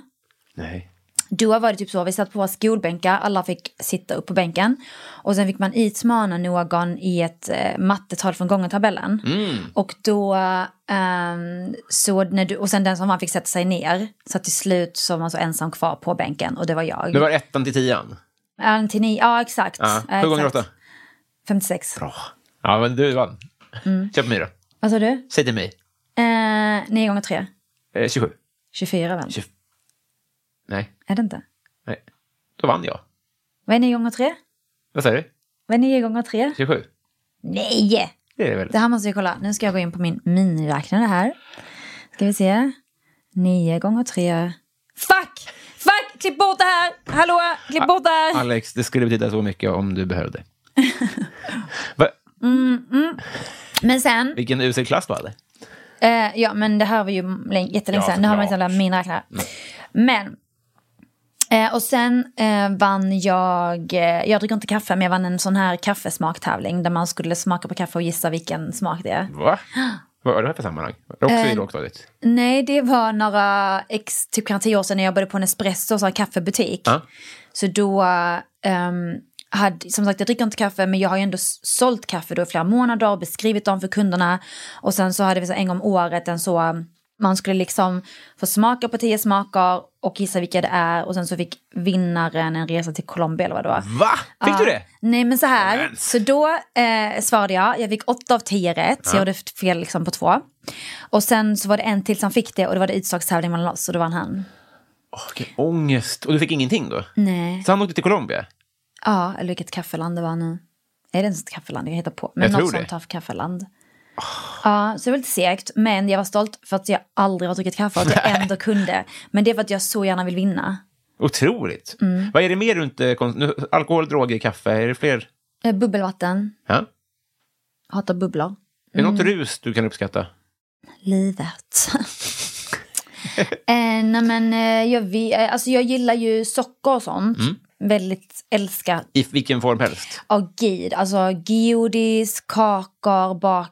Nej. Då var det typ så, vi satt på våra skolbänkar, alla fick sitta upp på bänken och sen fick man utmana någon i ett eh, mattetal från gångertabellen. Mm. Och då um, så när du, och sen den som man fick sätta sig ner, så till slut så var man så ensam kvar på bänken och det var jag. Det var ettan till tian? Ettan till nio, ja exakt. Ja. Hur exakt. Gånger åtta? femtiosex. Bra. Ja men du vann. Mm. Köp mig då. Vad sa du? Säg till mig. Eh, nio gånger tre. Eh, tjugosju. tjugofyra väl? tjugofyra. Nej. Är det inte? Nej. Då vann jag. Vad är nio gånger tre? Vad säger du? Vad är nio gånger tre? tjugosju. Nej! Det är det väl. Det här måste vi kolla. Nu ska jag gå in på min miniräknare här. Ska vi se. nio gånger tre. Fuck! Fuck! Klipp bort det här! Hallå! Klipp bort det här! Alex, det skulle betyda så mycket om du behövde. Va? Mm, mm. Men sen... Vilken usel klass var det? Uh, ja, men det här var ju läng- jättelänge sedan. Ja, nu har man inte alla miniräknare. Mm. Men... Eh, och sen eh, vann jag, eh, jag dricker inte kaffe, men jag vann en sån här kaffesmaktävling där man skulle smaka på kaffe och gissa vilken smak det är. Va? Vad är det här för sammanhang? Var det också eh, i lågstadiet? Nej, det var några ex, typ kanske tio år sedan när jag började på en Espresso, så en kaffebutik. Ah. Så då, eh, hade, som sagt jag dricker inte kaffe, men jag har ju ändå sålt kaffe då i flera månader och beskrivit dem för kunderna. Och sen så hade vi så en gång om året en så... Man skulle liksom få smaka på tio smaker och gissa vilka det är. Och sen så fick vinnaren en resa till Colombia eller vad det var. Va? Fick uh, du det? Nej, men så här. Yes. Så då eh, svarade jag. Jag fick åtta av tio rätt. Ja. Så jag hade fel liksom på två. Och sen så var det en till som fick det. Och det var det utslagstävling mellan oss. Och då vann han. Åh, oh, vilken ångest. Och du fick ingenting då? Nej. Så han åkte till Colombia? Ja, eller vilket kaffeland det var nu. Är det ens ett kaffeland? Jag hittar på. Men något som tar för kaffeland. Ja, oh. uh, så det var lite segt. Men jag var stolt för att jag aldrig har druckit kaffe och att jag ändå kunde. Men det är för att jag så gärna vill vinna. Otroligt. Mm. Vad är det mer runt kons- alkohol, droger, kaffe? Är det fler? Uh, bubbelvatten. Ja. Hatar bubblor. Mm. Är det något rus du kan uppskatta? Livet. eh, nej men eh, jag, vi, eh, alltså jag gillar ju socker och sånt. Mm. Väldigt älskat. I vilken form helst? Ja, oh, gud. Alltså godis, kakor, bak.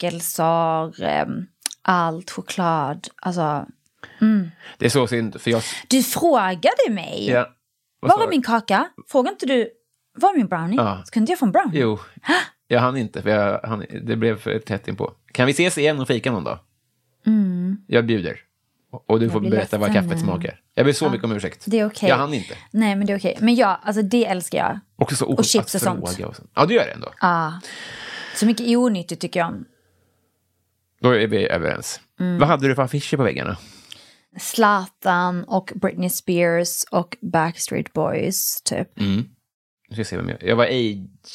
Gelsar, allt choklad, alltså mm. Det är så synd för jag... Du frågade mig yeah. Var är min kaka? Frågade inte du var är min brownie? Ja. Så kunde jag få en brownie? Jo, jag hann inte för jag, hann, det blev för tätt inpå. Kan vi ses igen och fika någon dag? Mm. Jag bjuder. Och du jag får berätta vad kaffet smakar. Jag ber så ja, mycket om ursäkt. Det är okej. Okay. Jag hann inte. Nej, men det är okej. Okay. Men ja, alltså det älskar jag. Och, så, och, och chips och sånt. Och sånt. Ja, du gör det ändå. Ja. Så mycket onyttigt tycker jag om. Då är vi överens. Mm. Vad hade du för affischer på väggarna? Zlatan och Britney Spears och Backstreet Boys, typ. Mm. Nu ska jag se vem jag... Jag var A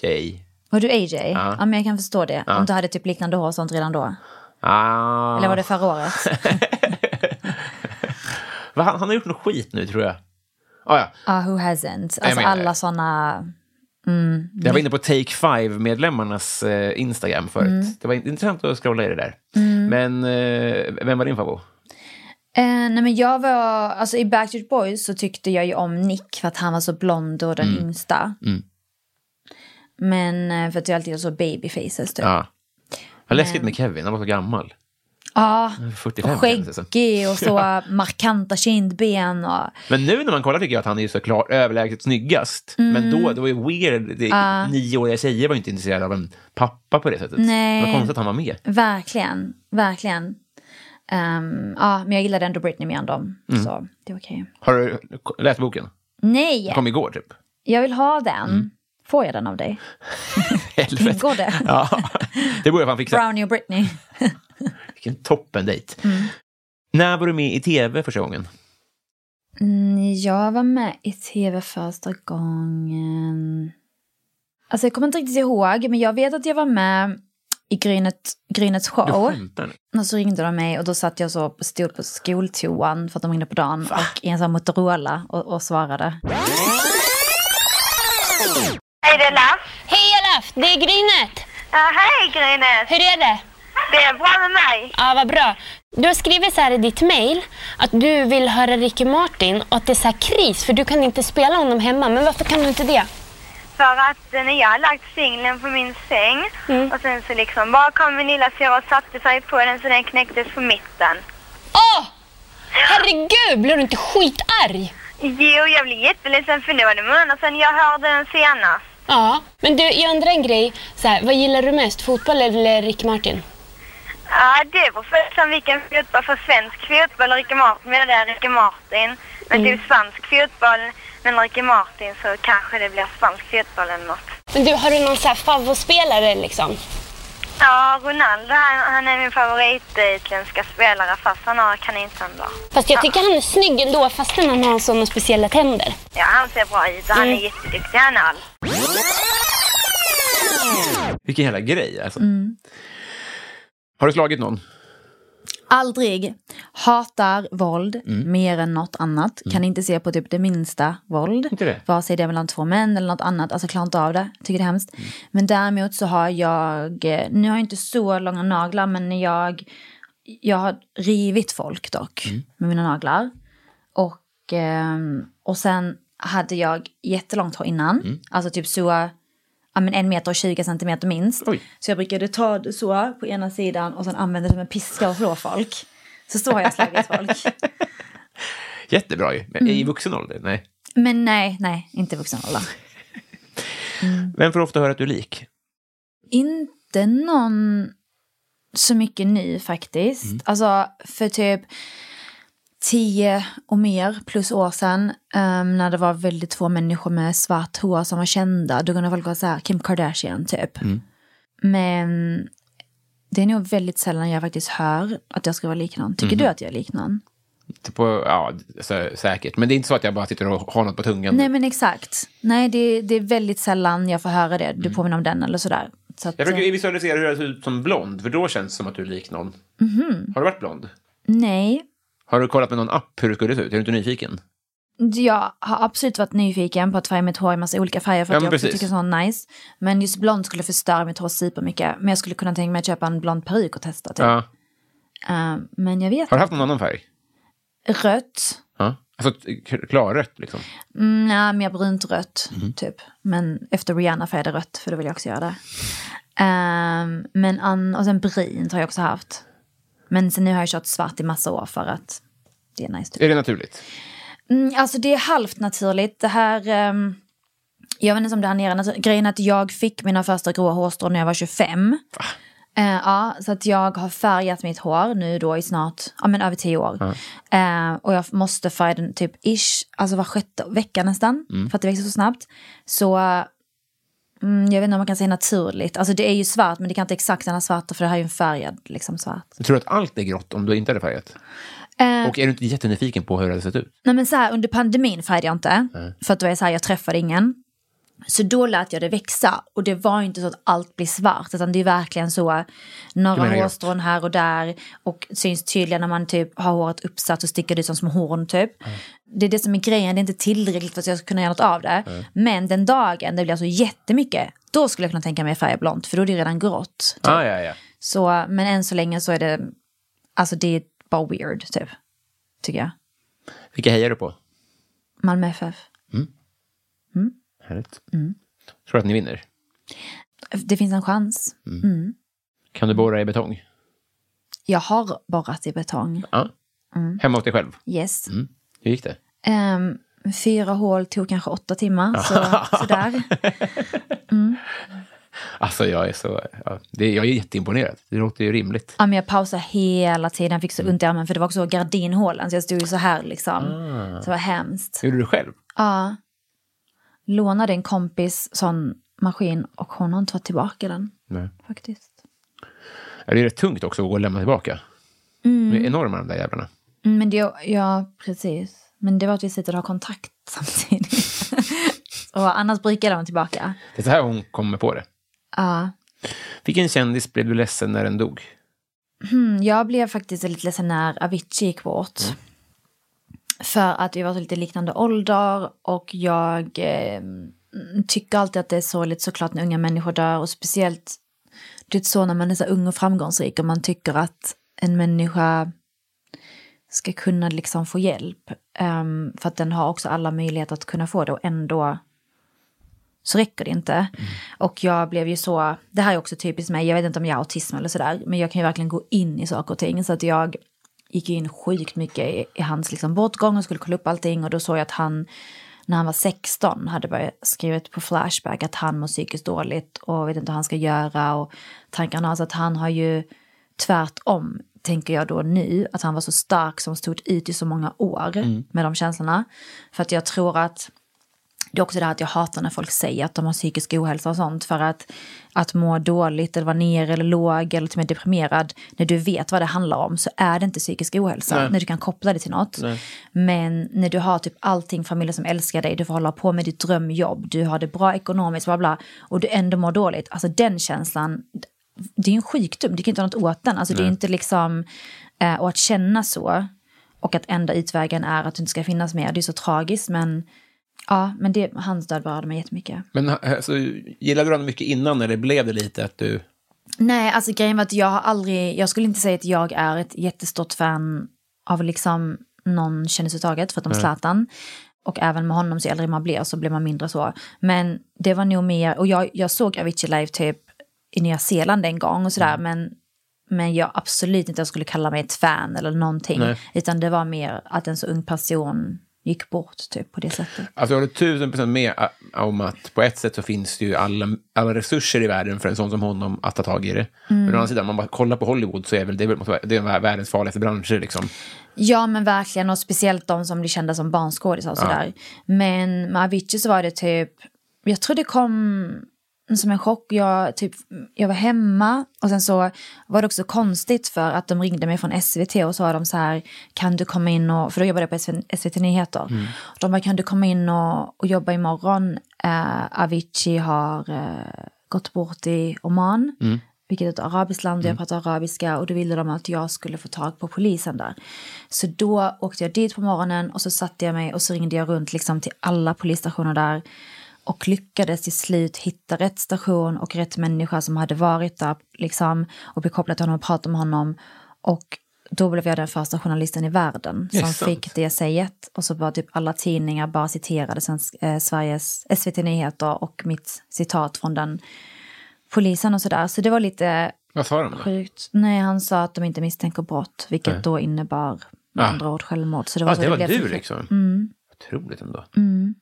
J. Var du A J? Ja. Ja, men jag kan förstå det. Ja. Om du hade typ liknande hår sånt redan då. Ah. Eller var det förra året? Han, han har gjort något skit nu, tror jag. Ah, ja, ah, who hasn't? Alltså alla sådana... Mm. Jag var inne på Take Five-medlemmarnas eh, Instagram förut. Mm. Det var intressant att scrolla i det där. Mm. Men eh, vem var din favorit? Eh, nej, men jag var... Alltså i Backstreet Boys så tyckte jag ju om Nick för att han var så blond och den mm. yngsta. Mm. Men för att jag alltid var så babyfaces, typ. Ja. Jag har läskigt med Kevin, han var så gammal. Ja, och skäggig och så markanta kindben. Och... Men nu när man kollar tycker jag att han är så klart överlägset snyggast. Mm. Men då, då är det weird. Det, uh. nioåriga tjejer var inte intresserade av en pappa på det sättet. Nej. Det var konstigt att han var med. Verkligen, verkligen. Um, ja, men jag gillade ändå Britney med dem. Mm. Så det är okej. Har du läst boken? Nej. Den kom igår typ. Jag vill ha den. Mm. Får jag den av dig? Helvete. Går det? Ja, det borde jag fan fixa. Brownie och Britney. Vilken toppen dejt. Mm. När var du med i tv första gången? Mm, jag var med i tv första gången. Alltså jag kommer inte riktigt ihåg. Men jag vet att jag var med i Grinet, Grinets show. Och så ringde de mig. Och då satt jag så stod på skoltoan. För att de ringde på dagen. Va? Och i en sån Motorola. Och, och svarade. Hej, det är Laf. Hej, Laf. Det är Grinet. Ja, hej Grinet. Hur är det? Det är bra med mig. Ja, vad bra. Du har skrivit så här i ditt mejl att du vill höra Ricky Martin och att det är så här kris för du kan inte spela honom hemma. Men varför kan du inte det? För att när jag har lagt singeln på min säng mm. och sen så liksom bara kom min lilla syra och satte sig på den så den knäcktes på mitten. Åh! Oh! Herregud, blev du inte skitarg? Jo, jag blev jätteledsen för nu var det månader sedan jag hörde den senast. Ja, men du, jag undrar en grej. Så här, vad gillar du mest, fotboll eller Ricky Martin? Ja, det var förresten vilken fotboll för svensk fotboll och Ricky Martin med det där Ricky Martin. Men mm. det är svensk fotboll men Ricky Martin så kanske det blir svensk fotboll eller något. Men du, har du någon så här favoritspelare liksom? Ja, Ronaldo han, han är min favorit utländska spelare fast han har kanintänder. Fast jag tycker ja. Han är snygg ändå fastän han har sådana speciella tänder. Ja, han ser bra ut och han mm. är jätteduktig han all. Vilken jävla grej alltså. Mm. Har du slagit någon? Aldrig. Hatar våld mm. mer än något annat. Mm. Kan inte se på typ det minsta våld. Inte det. Vare sig det är mellan två män eller något annat. Alltså klarar inte av det. Tycker det är hemskt. Mm. Men däremot så har jag... Nu har jag inte så långa naglar. Men jag, jag har rivit folk dock. Mm. Med mina naglar. Och, och sen hade jag jättelångt hår innan. Mm. Alltså typ så... Ja, men en meter och tjugo centimeter minst. Oj. Så jag brukade ta det så på ena sidan och sen använda det som en piska och slå folk. Så så har jag slagit folk. Jättebra ju. Men mm. i vuxen ålder? Nej. Men nej, nej, inte i vuxen ålder. Mm. Vem får ofta höra att du är lik? Inte någon så mycket ny faktiskt. Mm. Alltså för typ tio och mer plus år sedan um, när det var väldigt få människor med svart hår som var kända, då kunde folk vara såhär Kim Kardashian typ. Mm. Men det är nog väldigt sällan jag faktiskt hör att jag ska vara lik någon. Tycker mm. du att jag är lik någon? Typ, ja, så, säkert. Men det är inte så att jag bara sitter och har något på tungan. Nej, men exakt. Nej, det, det är väldigt sällan jag får höra det. Du mm. påminner om den eller sådär. Så att, jag brukar visualisera hur jag ser ut som blond, för då känns det som att du är lik någon. Mm-hmm. Har du varit blond? Nej. Har du kollat med någon app hur det skulle se ut? Är du inte nyfiken? Jag har absolut varit nyfiken på att färga mitt hår i massa olika färger. För att ja, jag också tycker sånt nice. Men just blond skulle förstöra mitt hår supermycket. Men jag skulle kunna tänka mig att köpa en blond peruk och testa till. Ja. Uh, men jag vet. Har du haft någon annan färg? Rött. Ja. Alltså klarrött liksom? Mm, nej, mer brunt rött mm. typ. Men efter Rihanna färgade rött, för då vill jag också göra det. Uh, men an- och sen brint har jag också haft. Men sen nu har jag kört svart i massa år för att det är nice. Typ. Är det naturligt? Mm, alltså det är halvt naturligt. Det här, um, jag vet inte om det här nere. Alltså, grejen är att jag fick mina första gråa hårstrån när jag var tjugofem. Va? Uh, ja, så att jag har färgat mitt hår nu då i snart, ja men över tio år. Uh. Uh, och jag måste färga den typ ish, alltså var sjätte vecka nästan. Mm. För att det växer så snabbt. Så... Uh, Mm, jag vet inte om man kan säga naturligt. Alltså det är ju svart, men det kan inte exakt vara svart, för det här är ju en färgad liksom svart. Jag tror att allt är grått om du inte hade färgat? Eh, och är du inte jättenyfiken på hur det sett ut? Nej, men så här, under pandemin färgade jag inte. Nej. För att det var så här, jag träffade ingen. Så då lät jag det växa. Och det var ju inte så att allt blir svart, utan det är verkligen så några hårstrån här och där. Och syns tydligen när man typ har håret uppsatt och sticker det ut som små horn typ. Mm. Det är det som är grejen. Det är inte tillräckligt för att jag ska kunna göra något av det. Mm. Men den dagen det blir alltså jättemycket, då skulle jag kunna tänka mig färga blont. För då är det redan grått typ. Ah, ja, ja. Så, men än så länge så är det, alltså det är bara weird typ, tycker jag. Vilka hejar du på? Malmö F F. Mm. Mm. Härligt. Mm. Tror du att ni vinner? Det finns en chans. Mm. Mm. Kan du borra i betong? Jag har borrat i betong. Ja. Mm. Hemma åt dig själv? Yes. Mm. Hur gick det? Um, fyra hål tog kanske åtta timmar. Så, sådär. Mm. Alltså jag är så... Ja, det, jag är jätteimponerad. Det låter ju rimligt. Ja, men jag pausade hela tiden. Jag fick så mm. ont i armen, för det var också gardinhålen. Så jag stod ju så här liksom. Ah. Så det var hemskt. Gjorde du själv? Ja. Lånade en kompis sån maskin och hon har inte fått tillbaka den. Nej. Faktiskt. Det är rätt tungt också att gå och lämna tillbaka. Mm. Det är enorma de där jävlarna. Mm, men det, ja, precis. Men det var att vi sitter och har kontakt samtidigt. Och annars brukar de tillbaka. Det är så här hon kommer på det. Ja. Vilken kändis blev du ledsen när den dog? Mm, jag blev faktiskt lite ledsen när Avicii gick bort. Mm. För att vi var så lite liknande ålder och jag eh, tycker alltid att det är sorgligt såklart när unga människor dör. Och speciellt det är så när man är så ung och framgångsrik och man tycker att en människa ska kunna liksom få hjälp. Um, för att den har också alla möjligheter att kunna få det och ändå så räcker det inte. Mm. Och jag blev ju så, det här är också typiskt mig, jag vet inte om jag har autism eller sådär, men jag kan ju verkligen gå in i saker och ting så att jag... gick in sjukt mycket i, i hans liksom bortgång och skulle kolla upp allting. Och då såg jag att han, när han var sexton, hade börjat skrivit på Flashback att han mår psykiskt dåligt och vet inte vad han ska göra. Och tankarna, alltså att han har ju tvärtom, tänker jag då nu, att han var så stark som stod ut i så många år mm. med de känslorna. För att jag tror att det är också det här att jag hatar när folk säger att de har psykisk ohälsa och sånt. För att, att må dåligt eller vara ner eller låg eller till och med deprimerad. När du vet vad det handlar om så är det inte psykisk ohälsa. Nej. När du kan koppla det till något. Nej. Men när du har typ allting, familjen som älskar dig. Du får hålla på med ditt drömjobb. Du har det bra ekonomiskt, bla bla. Och du ändå mår dåligt. Alltså den känslan, det är en sjukdom. Det kan inte vara något åt den. Alltså Nej. Det är inte liksom... Eh, och att känna så och att enda utvägen är att du inte ska finnas mer. Det är så tragiskt, men ja, men det, hans död berörde mig jättemycket. Men alltså, gillade du honom mycket innan eller blev det lite att du... Nej, alltså grejen var att jag har aldrig... Jag skulle inte säga att jag är ett jättestort fan av liksom någon kändisuttaget förutom mm. Zlatan. Och även med honom, så äldre man blir så blir man mindre så. Men det var nog mer... Och jag, jag såg Avicii live typ i Nya Zeeland en gång och sådär. Mm. Men, men jag absolut inte jag skulle kalla mig ett fan eller någonting. Nej. Utan det var mer att en så ung person gick bort typ på det sättet. Alltså jag håller tusen procent med om att på ett sätt så finns det ju alla, alla resurser i världen för en sån som honom att ta tag i det. Mm. Men å andra sidan, om man bara kollar på Hollywood så är väl, det, det är världens farligaste branscher liksom. Ja men verkligen, och speciellt de som blir kända som barnskådisar och sådär. Ja. Men med Avicii så var det typ, jag tror det kom som en chock. Jag, typ, jag var hemma och sen så var det också konstigt för att de ringde mig från S V T och sa de så här, kan du komma in och, för då jobbade jag på S V T Nyheter. Mm. De bara, kan du komma in och, och jobba imorgon? Eh, Avicii har eh, gått bort i Oman, mm. vilket är ett arabiskt land och jag mm. pratar arabiska, och då ville de att jag skulle få tag på polisen där. Så då åkte jag dit på morgonen och så satte jag mig och så ringde jag runt liksom till alla polisstationer där. Och lyckades till slut hitta rätt station och rätt människa som hade varit där liksom, och blev kopplad till honom och pratade med honom. Och då blev jag den första journalisten i världen som yes, fick det säget. Och så var typ alla tidningar bara citerade svensk, eh, Sveriges S V T Nyheter och mitt citat från den polisen och sådär. Så det var lite Vad sa de då? sjukt. Nej, han sa att de inte misstänker brott, vilket Nej. då innebar med ah. andra ord självmord. Så det var, ah, så det var du liksom? Mm. Otroligt ändå. Mm.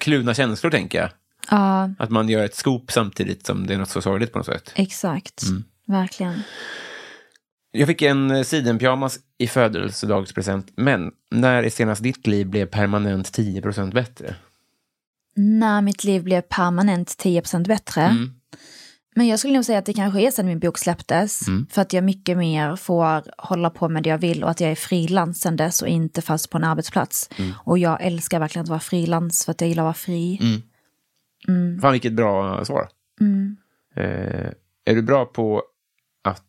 Kluna känslor, tänker jag. Ja. Att man gör ett scoop samtidigt som det är något så sorgligt på något sätt. Exakt, mm. verkligen. Jag fick en sidenpyjamas i födelsedagspresent. Men när i senast ditt liv blev permanent tio procent bättre? När mitt liv blev permanent tio procent bättre? Mm. Men jag skulle nog säga att det kanske är sedan min bok släpptes. Mm. För att jag mycket mer får hålla på med det jag vill. Och att jag är frilansande och inte fast på en arbetsplats. Mm. Och jag älskar verkligen att vara frilans för att jag gillar att vara fri. Mm. Mm. Fan, vilket bra svar. Mm. Eh, är du bra på att...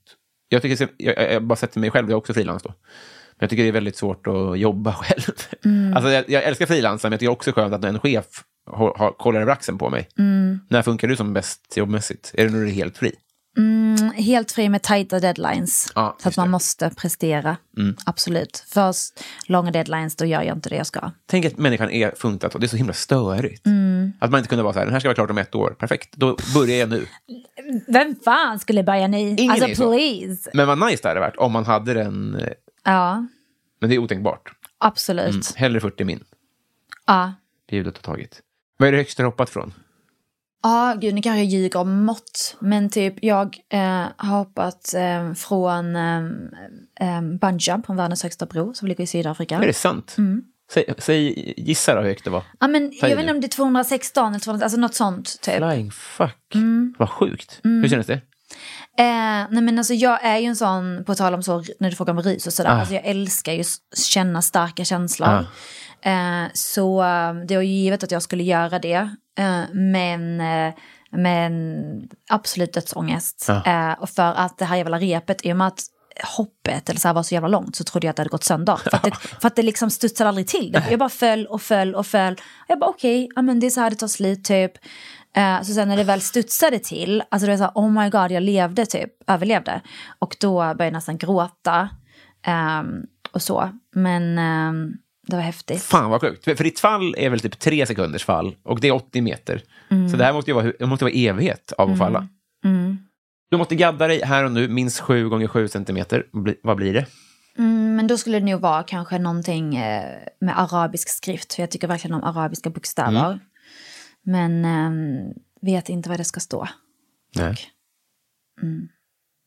Jag, tycker, jag, jag bara sätter mig själv, jag är också frilans då. Men jag tycker det är väldigt svårt att jobba själv. Mm. Alltså jag, jag älskar frilansen, men jag tycker också skönt att en chef... Har, har, kollar över axeln på mig. Mm. När funkar du som bäst jobbmässigt? Är det när du är helt fri? Mm, helt fri med tajta deadlines. Ah, så att man det. måste prestera. Mm. Absolut. Först långa deadlines, då gör jag inte det jag ska. Tänk att människan är funtat och det är så himla störigt. Mm. Att man inte kunde vara så här, den här ska vara klart om ett år. Perfekt, då börjar jag nu. Vem fan skulle börja nu? Ingen alltså, please. Men vad nice det hade varit om man hade den... Ja. Men det är otänkbart. Absolut. Mm. Hellre fyrtio min. Ja. Det är ljudet att ha tagit. Vad är det högsta hoppat från? Ja, ah, gud, nu kanske jag ljuger om mått. Men typ, jag eh, har hoppat eh, från eh, bungyjump, från världens högsta bro, som ligger i Sydafrika. Är det sant? Mm. Säg, säg, gissa då hur högt det var. Ja, ah, men jag vet inte om det är tvåhundrasexton eller tvåhundra, alltså något sånt typ. Flying fuck. Mm. Vad sjukt. Mm. Hur kändes det? Eh, nej men alltså jag är ju en sån, på tal om så, när du frågar om rys och sådär. Ah. Alltså jag älskar ju att känna starka känslor. Ah. Eh, så det var ju givet att jag skulle göra det, eh, men, eh, men absolut dödsångest. Ja. Eh, och för att det här jävla repet, i och med att hoppet eller så här var så jävla långt, så trodde jag att det hade gått sönder. För att det, för att det liksom studsade aldrig till. Jag bara föll och föll och föll. Jag bara okej, okay, ja, men det är så här det tar slut typ. Eh, så sen när det väl studsade till, alltså det var så här, oh my god, jag levde typ, överlevde. Och då började jag nästan gråta. Eh, och så. Men... Eh, det var häftigt. Fan vad sjukt. För ditt fall är väl typ tre sekunders fall. Och det är åttio meter. Mm. Så det här måste ju vara, det måste vara evighet av att mm. falla. Mm. Du måste gadda dig här och nu minst sju gånger sju centimeter. Vad blir det? Mm, men då skulle det nog vara kanske någonting med arabisk skrift. För jag tycker verkligen om arabiska bokstäver. Mm. Men äm, vet inte vad det ska stå. Nej. Mm.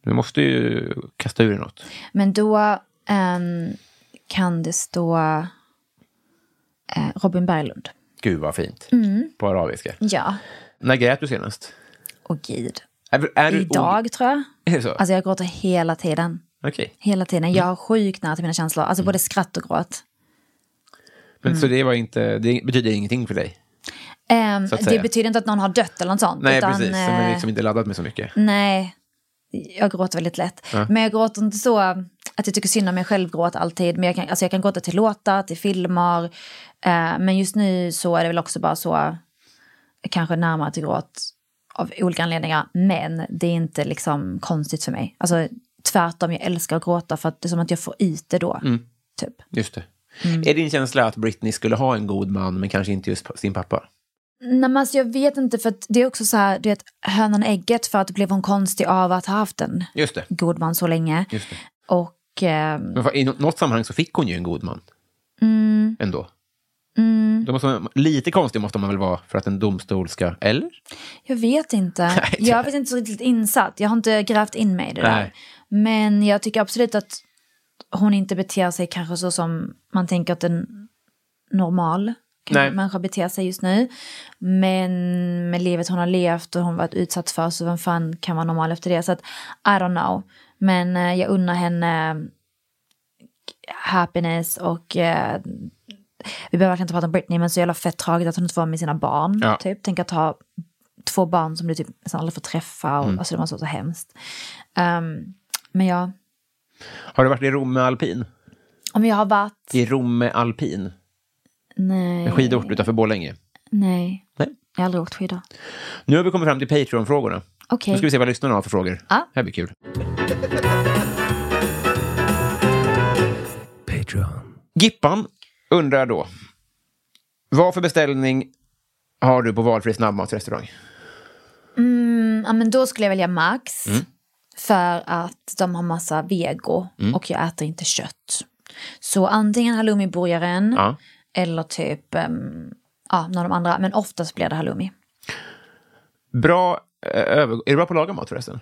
Du måste ju kasta ur något. Men då äm, kan det stå... Robin Berglund. Gud vad fint. Mm. På arabiska. Ja. När grät du senast? Åh gud. Är, är Idag du... tror jag. Är det så? Alltså jag gråter hela tiden. Okej. Okay. Hela tiden. Mm. Jag har sjukt nära till mina känslor. Alltså mm. både skratt och gråt. Men mm. så det var inte, det betyder ingenting för dig? Um, det betyder inte att någon har dött eller något sånt. Nej, utan, precis. Som är liksom inte laddat med så mycket. Nej. Jag gråter väldigt lätt. Ja. Men jag gråter inte så... att jag tycker synd om mig själv, gråt alltid, men jag kan, alltså jag kan gråta till låtar, till filmer, eh, men just nu så är det väl också bara så kanske närmare till gråt av olika anledningar, men det är inte liksom konstigt för mig, alltså tvärtom, jag älskar att gråta för att det är som att jag får ut det då, mm. typ. Just det. Mm. Är din känsla att Britney skulle ha en god man men kanske inte just sin pappa? Nej, men alltså jag vet inte, för att det är också så här, du vet, hönan ägget, för att det blev hon konstig av att ha haft en just det. god man så länge. Just det. Och eh, men för, i något sammanhang så fick hon ju en god man. Mm. Ändå. Mm. Måste man, lite konstig måste man väl vara för att en domstol ska, eller? Jag vet inte. Nej, det... Jag vet inte så riktigt insatt. Jag har inte grävt in mig i det Nej. där. Men jag tycker absolut att hon inte beter sig kanske så som man tänker att en normal människa beter sig just nu. Men med livet hon har levt och hon varit utsatt för, så vem fan kan vara normal efter det? Så att, I don't know. Men eh, jag unnar henne happiness och... Eh, vi behöver verkligen inte prata om Britney, men så jävla fett tragiskt att hon inte var med sina barn. Ja. Typ. Tänk att ha två barn som du typ aldrig får träffa. Och, mm. Alltså det var så, så hemskt. Um, men ja... Har du varit i Rom med alpin? Om jag har varit... I Rom med alpin? Nej. En skidort utanför Borlänge? Nej. Nej. Jag har aldrig åkt skidor. Nu har vi kommit fram till Patreon-frågorna. Okay. Nu ska vi se vad lyssnarna har för frågor. Ah. Det här blir kul. Patreon. Gippan undrar då. Vad för beställning har du på valfri snabbmatsrestaurang? Mm, ja, men då skulle jag välja Max. Mm. För att de har massa vego. Mm. Och jag äter inte kött. Så antingen halloumiburgaren. Ja. Eller typ um, ja, någon av de andra. Men oftast blir det halloumi. Bra övergång. Är du bra på att laga mat förresten?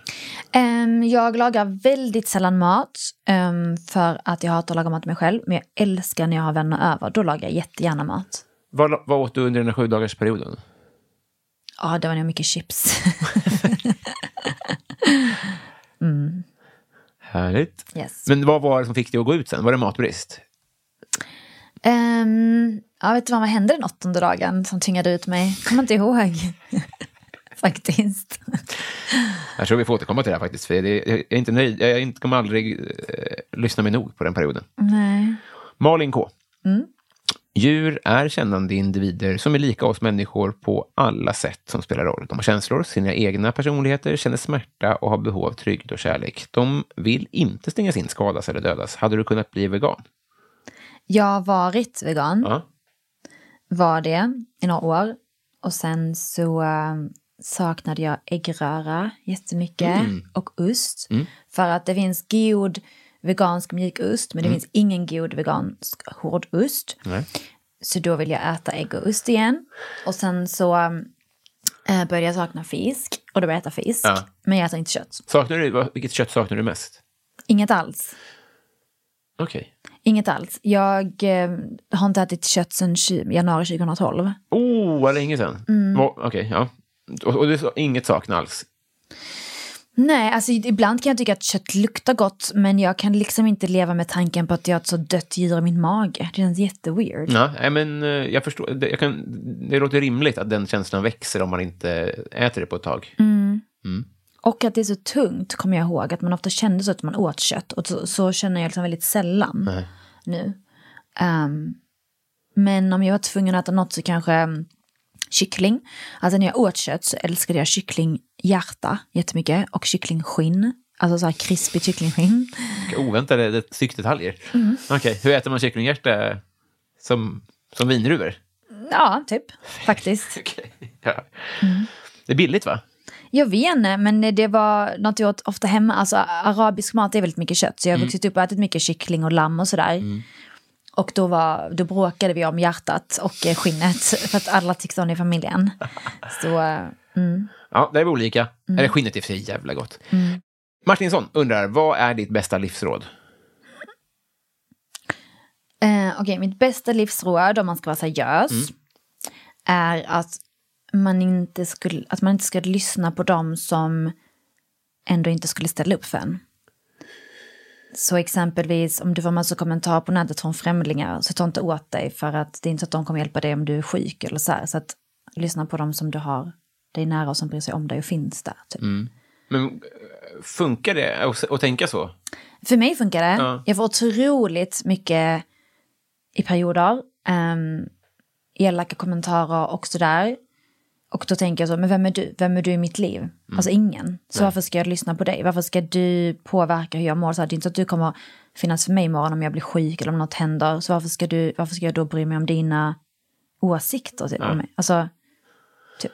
Um, jag lagar väldigt sällan mat. Um, för att jag hatar att laga mat mig själv. Men jag älskar när jag har vänner över. Då lagar jag jättegärna mat. Vad, vad åt du under den här sju dagars perioden? Ja, det var nog mycket chips. Mm. Härligt. Yes. Men vad var det som fick dig att gå ut sen? Var det matbrist? Um, jag vet inte vad, vad hände den åttonde dagen som tyngade ut mig. Jag kommer inte ihåg. Faktiskt. Jag tror vi får återkomma till det här faktiskt. För jag är inte nöjd. Jag kommer aldrig eh, lyssna mig nog på den perioden. Nej. Malin K. Mm. Djur är kännande individer som är lika oss människor på alla sätt som spelar roll. De har känslor, sina egna personligheter, känner smärta och har behov av trygghet och kärlek. De vill inte stängas in, skadas eller dödas. Hade du kunnat bli vegan? Jag har varit vegan. Uh-huh. Var det i några år. Och sen så äh, saknade jag äggröra jättemycket mm. och ost. Mm. För att det finns god... vegansk mjukost, men det mm. finns ingen god vegansk hårdost. Nej. Så då vill jag äta ägg och ost igen. Och sen så äh, började jag sakna fisk, och då började jag äta fisk. Ja. Men jag äter inte kött. Saknar du, vilket kött saknar du mest? Inget alls. Okej. Okay. Inget alls. Jag äh, har inte ätit kött sedan tjugo, januari tjugotolv. Oh, vad länge sedan. Mm. Oh, Okej, okay, ja. Och, och det, inget saknar alls? Nej, alltså ibland kan jag tycka att kött luktar gott, men jag kan liksom inte leva med tanken på att jag har ett så dött djur i min mage. Det känns jätteweird. Nej, men jag förstår, det, jag kan, det låter rimligt att den känslan växer om man inte äter det på ett tag. Mm. Mm. Och att det är så tungt, kommer jag ihåg, att man ofta kände så att man åt kött, och så, så känner jag liksom väldigt sällan Nej. nu. Um, men om jag var tvungen att äta något så kanske... kyckling. Alltså när jag åt kött så älskade jag kycklinghjärta jättemycket och kycklingskinn. Alltså så här krispigt kycklingskinn. Oväntade styckdetaljer. Mm. Okej, okay. Hur äter man kycklinghjärta som, som vindruvor? Ja, typ. Faktiskt. Okay. Ja. Mm. Det är billigt, va? Jag vet inte, men det var något jag åt ofta hemma. Alltså arabisk mat är väldigt mycket kött. Så jag har mm. vuxit upp och ätit mycket kyckling och lamm och sådär. Mm. Och då, var, då bråkade vi om hjärtat och skinnet. För att alla tyckte om i familjen. Så, mm. Ja, det är olika. Mm. Eller skinnet är för sig jävla gott. Mm. Martinsson undrar, vad är ditt bästa livsråd? Eh, Okej, okay, mitt bästa livsråd, om man ska vara seriös. Mm. Är att man, inte skulle, att man inte ska lyssna på dem som ändå inte skulle ställa upp för en. Så exempelvis om du får massa kommentarer på nätet från främlingar, så ta inte åt dig, för att det är inte så att de kommer hjälpa dig om du är sjuk eller så här. Så att lyssna på dem som du har dig nära och som bryr sig om dig och finns där. Typ. Mm. Men funkar det att tänka så? För mig funkar det. Ja. Jag får otroligt mycket i perioder. Um, elaka kommentarer och sådär. Och då tänker jag så, men vem är du? Vem är du i mitt liv? Mm. Alltså ingen. Så nej. Varför ska jag lyssna på dig? Varför ska du påverka hur jag mår? Så här, det är inte så att du kommer finnas för mig imorgon om jag blir sjuk eller om något händer. Så varför ska, du, varför ska jag då bry mig om dina åsikter? Typ, ja. Om mig? Alltså, typ.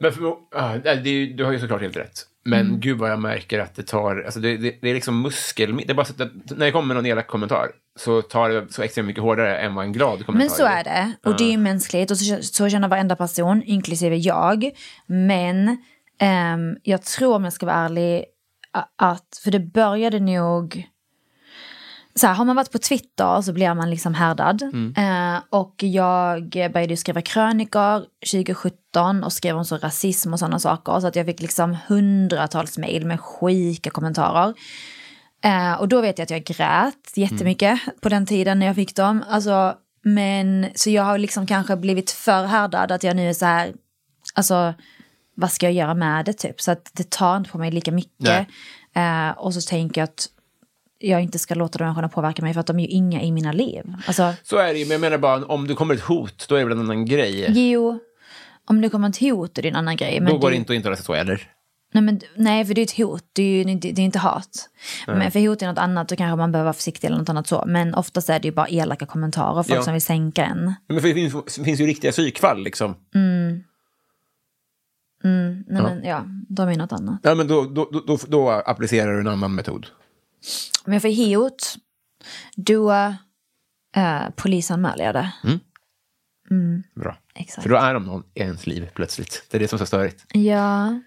Men för, ja, det, du har ju såklart helt rätt. Men mm. gud vad jag märker att det tar... Alltså det, det, det är liksom muskel... Det är bara så att när det kommer någon elak kommentar så tar det så extremt mycket hårdare än vad en glad kommentar. Men så är det. Och uh. det är ju mänskligt. Och så, så känner varenda person, inklusive jag. Men um, jag tror, om jag ska vara ärlig, att... För det började nog... Så här, har man varit på Twitter så blir man liksom härdad. Mm. Eh, och jag började skriva krönikor tjugo sjutton och skrev om så rasism och sådana saker. Så att jag fick liksom hundratals mejl med skika kommentarer. Eh, och då vet jag att jag grät jättemycket mm. på den tiden när jag fick dem. Alltså, men, så jag har liksom kanske blivit för härdad att jag nu är så här... Alltså, vad ska jag göra med det typ? Så att det tar inte på mig lika mycket. Eh, och så tänker jag att... jag inte ska låta de människorna påverka mig, för att de är ju inga i mina liv. Alltså, så är det ju, men jag menar bara, om du kommer ett hot, då är det väl en annan grej? Jo, om du kommer ett hot, är det en annan grej. Men då går det inte att inte rösta så, eller? Nej, men, nej, för det är ett hot, det är, ju, det är inte hat. Mm. Men för hot är något annat, då kanske man behöver vara försiktig eller något annat så. Men oftast är det ju bara elaka kommentarer, folk ja. som vill sänka en. Men för det finns, finns ju riktiga psykfall, liksom. Mm. Mm, nej, ja. men ja, de är något annat. Ja, men då, då, då, då, då applicerar du en annan metod. Men för hiot, då eh, polisanmäler jag det. Mm. Mm. Bra. Exakt. För då är de någon i ens liv plötsligt. Det är det som är så störigt. Ja,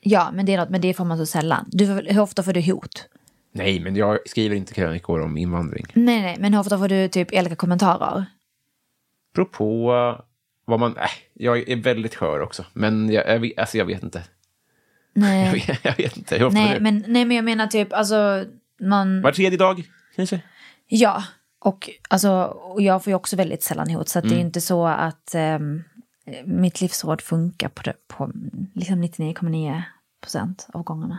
ja, men det är något, men det får man så sällan. Du, hur ofta får du hot? Nej, men jag skriver inte krönikor om invandring. Nej, nej, men hur ofta får du typ elaka kommentarer? Apropå vad man... Äh, jag är väldigt skör också, men jag, jag, alltså jag vet inte. Nej. Jag vet, jag vet inte. Jag nej, men, nej, men jag menar typ, alltså, man... Var tredje dag, kanske? Ja, och, alltså, och jag får ju också väldigt sällan hot. Så att mm. det är inte så att um, mitt livsråd funkar på, på liksom nittionio komma nio procent av gångerna.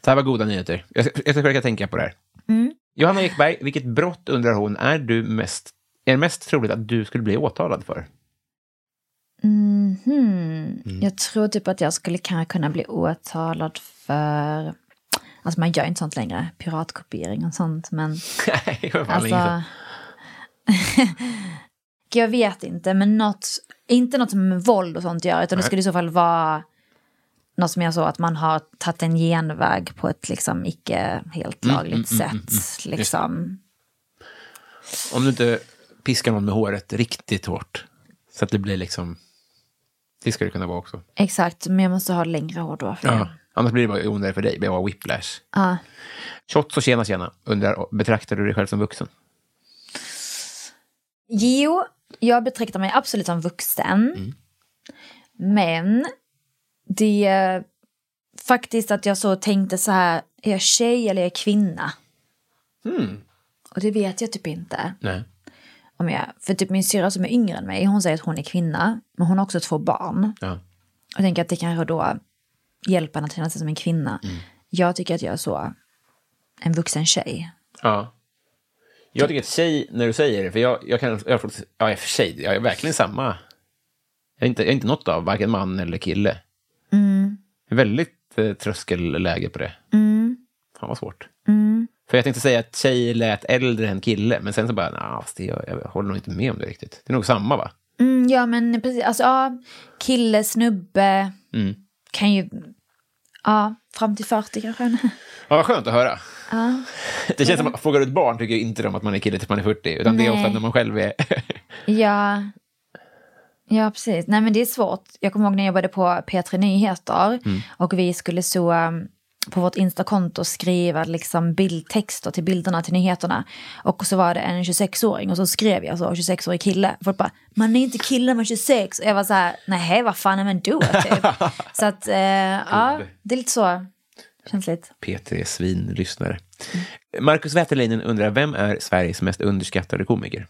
Det här var goda nyheter. Jag ska, jag ska försöka tänka på det här. Mm. Johanna Ekberg, vilket brott, undrar hon, är du mest, är mest troligt att du skulle bli åtalad för? Mm-hmm. Mm. Jag tror typ att jag skulle kanske kunna bli åtalad för... Alltså man gör inte sånt längre, piratkopiering och sånt, men... Nej, alltså... jag vet inte, men något... Inte något som våld och sånt gör, utan nej. Det skulle i så fall vara något som jag så att man har tagit en genväg på ett liksom icke helt lagligt mm, mm, sätt. Mm, mm, liksom. Just. Om du inte piskar någon med håret riktigt hårt. Så att det blir liksom... Det ska det kunna vara också. Exakt, men jag måste ha längre hår då. Ja, annars blir det bara onödigt för dig. Det var whiplash. Ja. Shots och tjena tjena. Undrar, betraktar du dig själv som vuxen? Jo, jag betraktar mig absolut som vuxen. Mm. Men det är faktiskt att jag så tänkte så här, är jag tjej eller är jag kvinna? Mm. Och det vet jag typ inte. Nej. Om jag, för typ min syra som är yngre än mig, hon säger att hon är kvinna, men hon har också två barn. Ja. Jag tänker att det kanske då hjälper henne att känna sig som en kvinna. Mm. Jag tycker att jag är så en vuxen tjej. Ja. Jag tycker att tjej, när du säger det, för jag, jag kan, jag får, ja, för tjej, jag är verkligen samma. Jag är inte, jag är inte något av varken man eller kille. Mm. Väldigt eh, tröskelläge på det. Mm. Fan vad svårt. Mm. För jag tänkte säga att tjej lät äldre än kille. Men sen så bara, nah, jag, jag håller nog inte med om det riktigt. Det är nog samma, va? Mm, ja, men precis. Alltså, ja, kille, snubbe. Mm. Kan ju... Ja, fram till fyrtio kanske. Ja, vad skönt att höra. Ja. Det känns som att frågar du ett barn tycker inte om att man är kille tills man är fyrtio. Utan nej. Det är ofta när man själv är... ja. Ja, precis. Nej, men det är svårt. Jag kommer ihåg när jag jobbade på P tre Nyheter. Mm. Och vi skulle så... på vårt Insta-konto skriva liksom bildtexter till bilderna till nyheterna, och så var det en tjugosex-åring och så skrev jag så tjugosex-årig kille. Folk bara, man är inte kille, man är tjugosex. Och jag var så här, nej, vad fan är man då? Typ. Så att, eh, ja, det är lite så känsligt. P tre Svin-lyssnare. Mm. Markus Wetterlinen undrar, vem är Sveriges mest underskattade komiker?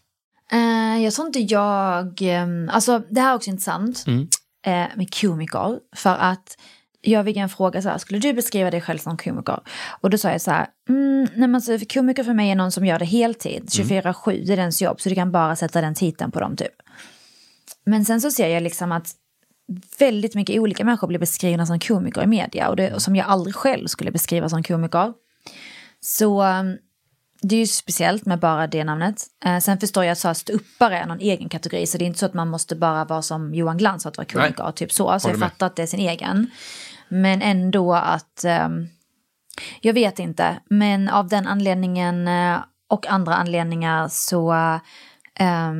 Eh, jag sa inte jag... Eh, alltså, det här är också intressant mm. eh, med komiker, för att jag fick en fråga så här, skulle du beskriva dig själv som komiker? Och då sa jag så här, mm, nej, men så komiker för mig är någon som gör det heltid, tjugofyra sju, det är dens jobb, så du kan bara sätta den titeln på dem typ. Men sen så ser jag liksom att väldigt mycket olika människor blir beskrivna som komiker i media, och det, och som jag aldrig själv skulle beskriva som komiker. Så det är ju speciellt med bara det namnet. Eh, sen förstår jag att ståuppare är någon egen kategori, så det är inte så att man måste bara vara som Johan Glans att vara komiker, typ så. Så jag fattar att det är sin egen. Men ändå att, eh, jag vet inte, men av den anledningen eh, och andra anledningar så eh,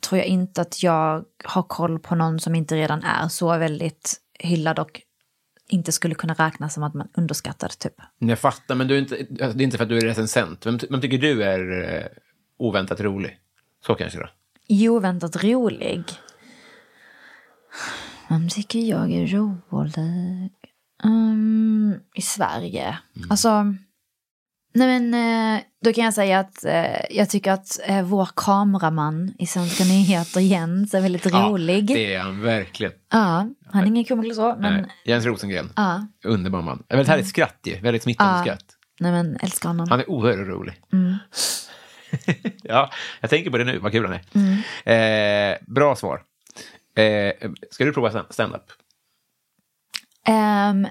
tror jag inte att jag har koll på någon som inte redan är så väldigt hyllad och inte skulle kunna räkna som att man underskattar typ. Jag fattar, men du är inte, det är inte för att du är recensent. Vem, vem tycker du är eh, oväntat rolig? Så kanske då. Oväntat rolig? Vem tycker jag är rolig? Um, I Sverige. Mm. Alltså, nej men, eh, då kan jag säga att eh, jag tycker att eh, vår kameraman i Svenska Nyheter, Jens, är väldigt ja, rolig. Ja, det är han verkligen. Ja, han är ingen komiker så, men... Nej, Jens Rosengren, ja. Underbar man. Väldigt härligt skratt ju, väldigt smittande ja. Skratt. Nej men, älskar honom. Han är oerhört rolig. Mm. Ja, jag tänker på det nu, vad kul han är. Mm. Eh, bra svar. Eh, ska du prova stand-up? Ehm... Um,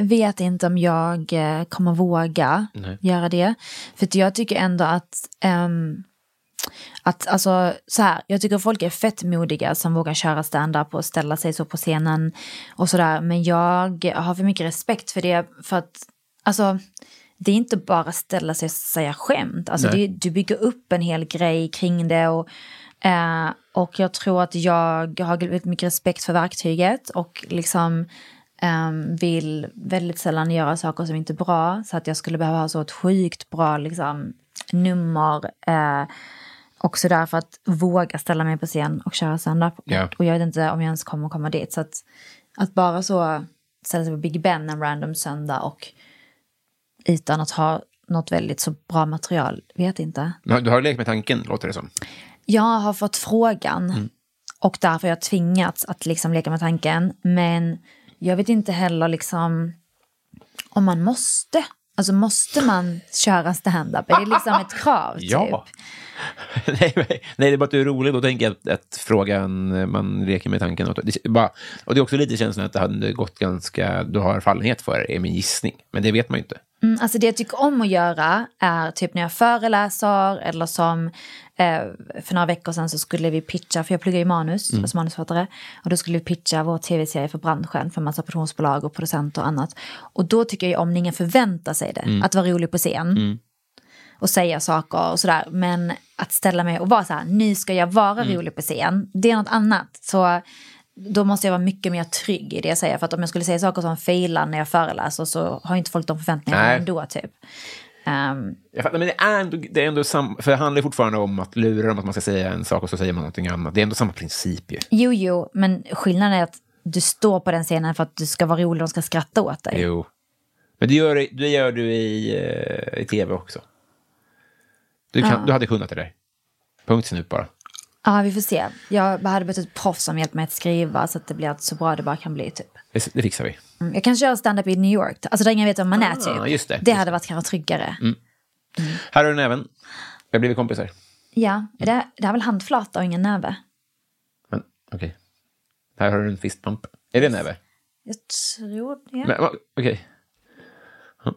vet inte om jag kommer våga Nej. Göra det, för jag tycker ändå att um, att alltså så här, jag tycker folk är fett modiga som vågar köra stand-up och ställa sig så på scenen och sådär, men jag har för mycket respekt för det, för att alltså det är inte bara ställa sig och säga skämt, alltså det, du bygger upp en hel grej kring det och uh, och jag tror att jag har väldigt mycket respekt för verktyget och liksom Um, vill väldigt sällan göra saker som inte är bra, så att jag skulle behöva ha så ett sjukt bra liksom, nummer eh, och så där för att våga ställa mig på scen och köra stand-up yeah. och jag vet inte om jag ens kommer komma dit, så att, att bara så ställa sig på Big Ben en random söndag och utan att ha något väldigt så bra material, vet inte. Du har lekt med tanken, låter det som. Jag har fått frågan mm. och därför har jag tvingats att liksom leka med tanken, men jag vet inte heller liksom om man måste. Alltså måste man köra stand-up? Är det liksom ett krav typ? Ja. Nej, nej, det är bara att du är rolig. Då tänker jag att, att frågan, man leker med tanken. Och det, bara, och det är också lite känslan att det hade gått ganska, du har fallenhet för det, är min gissning. Men det vet man ju inte. Mm, alltså det jag tycker om att göra är typ när jag föreläser eller som eh, för några veckor sedan så skulle vi pitcha, för jag pluggar ju manus mm. som manusförfattare, och då skulle vi pitcha vår tv-serie för branschen, för en massa produktionsbolag och producenter och annat, och då tycker jag om när ingen förväntar sig det mm. att vara rolig på scen mm. och säga saker och sådär, men att ställa mig och vara så här: nu ska jag vara mm. rolig på scen, det är något annat, så då måste jag vara mycket mer trygg i det jag säger. För att om jag skulle säga saker som failar när jag föreläser, så har inte folk de förväntningarna Nej. Ändå typ. Um, jag fattar, men det är ändå, det är ändå sam, för det handlar fortfarande om att lura dem att man ska säga en sak och så säger man någonting annat. Det är ändå samma princip ju. Jo, jo, men skillnaden är att du står på den scenen för att du ska vara rolig och de ska skratta åt dig. Jo, men det gör, det gör du i, i tv också. Du, kan, uh. du hade kunnat det där. Punkt snut bara. Ja, vi får se. Jag hade bett ett proff som hjälpt mig att skriva så att det blir så bra det bara kan bli typ. Det, det fixar vi. Mm, jag kan köra stand-up i New York. Alltså där ingen vet om man ah, är typ. Just det, det just hade varit kanske tryggare. Mm. Mm. Här har du näven. Jag blir kompisar. Ja, det, det är väl handflata och ingen näve. Men, okej. Okay. Här har du en fistpump. Är det en näve? Jag tror det. Men, okej. Okay. Mm.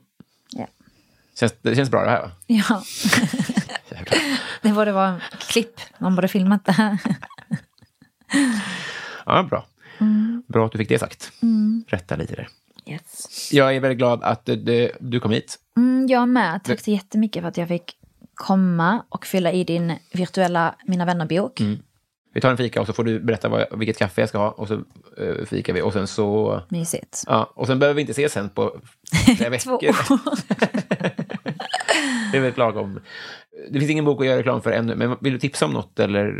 Ja. Känns, det känns bra det här va? Ja. Det borde vara klipp. Man borde filmat det här. Ja, bra. Mm. Bra att du fick det sagt. Mm. Rätta lite det. Yes. Jag är väldigt glad att du, du kom hit. Mm, jag med. Tack så jättemycket för att jag fick komma och fylla i din virtuella Mina vänner-bok. Mm. Vi tar en fika och så får du berätta vad, vilket kaffe jag ska ha. Och så uh, fikar vi. Och sen så... Mysigt. Ja, och sen behöver vi inte ses sen på tre veckor. Två år. Det är väldigt lagom. Det finns ingen bok att göra reklam för ännu, men vill du tipsa om något eller...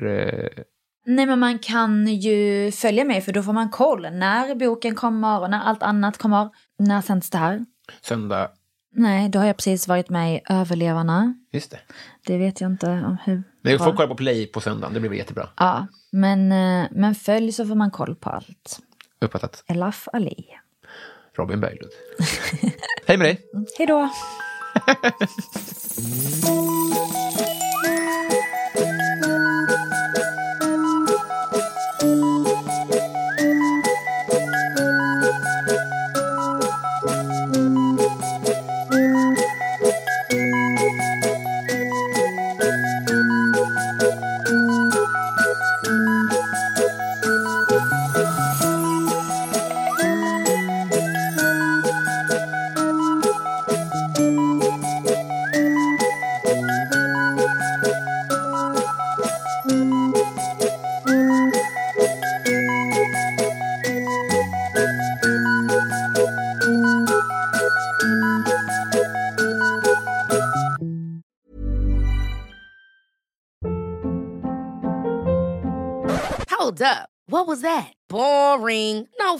Nej, men man kan ju följa mig, för då får man koll när boken kommer och när allt annat kommer. När sänds det här? Söndag. Nej, då har jag precis varit med i Överlevarna. Just det. Det vet jag inte om hur. Men jag får kolla på Play på söndagen, det blir jättebra. Ja, men, men följ så får man koll på allt. Uppfattat. Elaf Ali. Robin Berglund. Hej med dig. Hej då. Up. What was that? Boring. No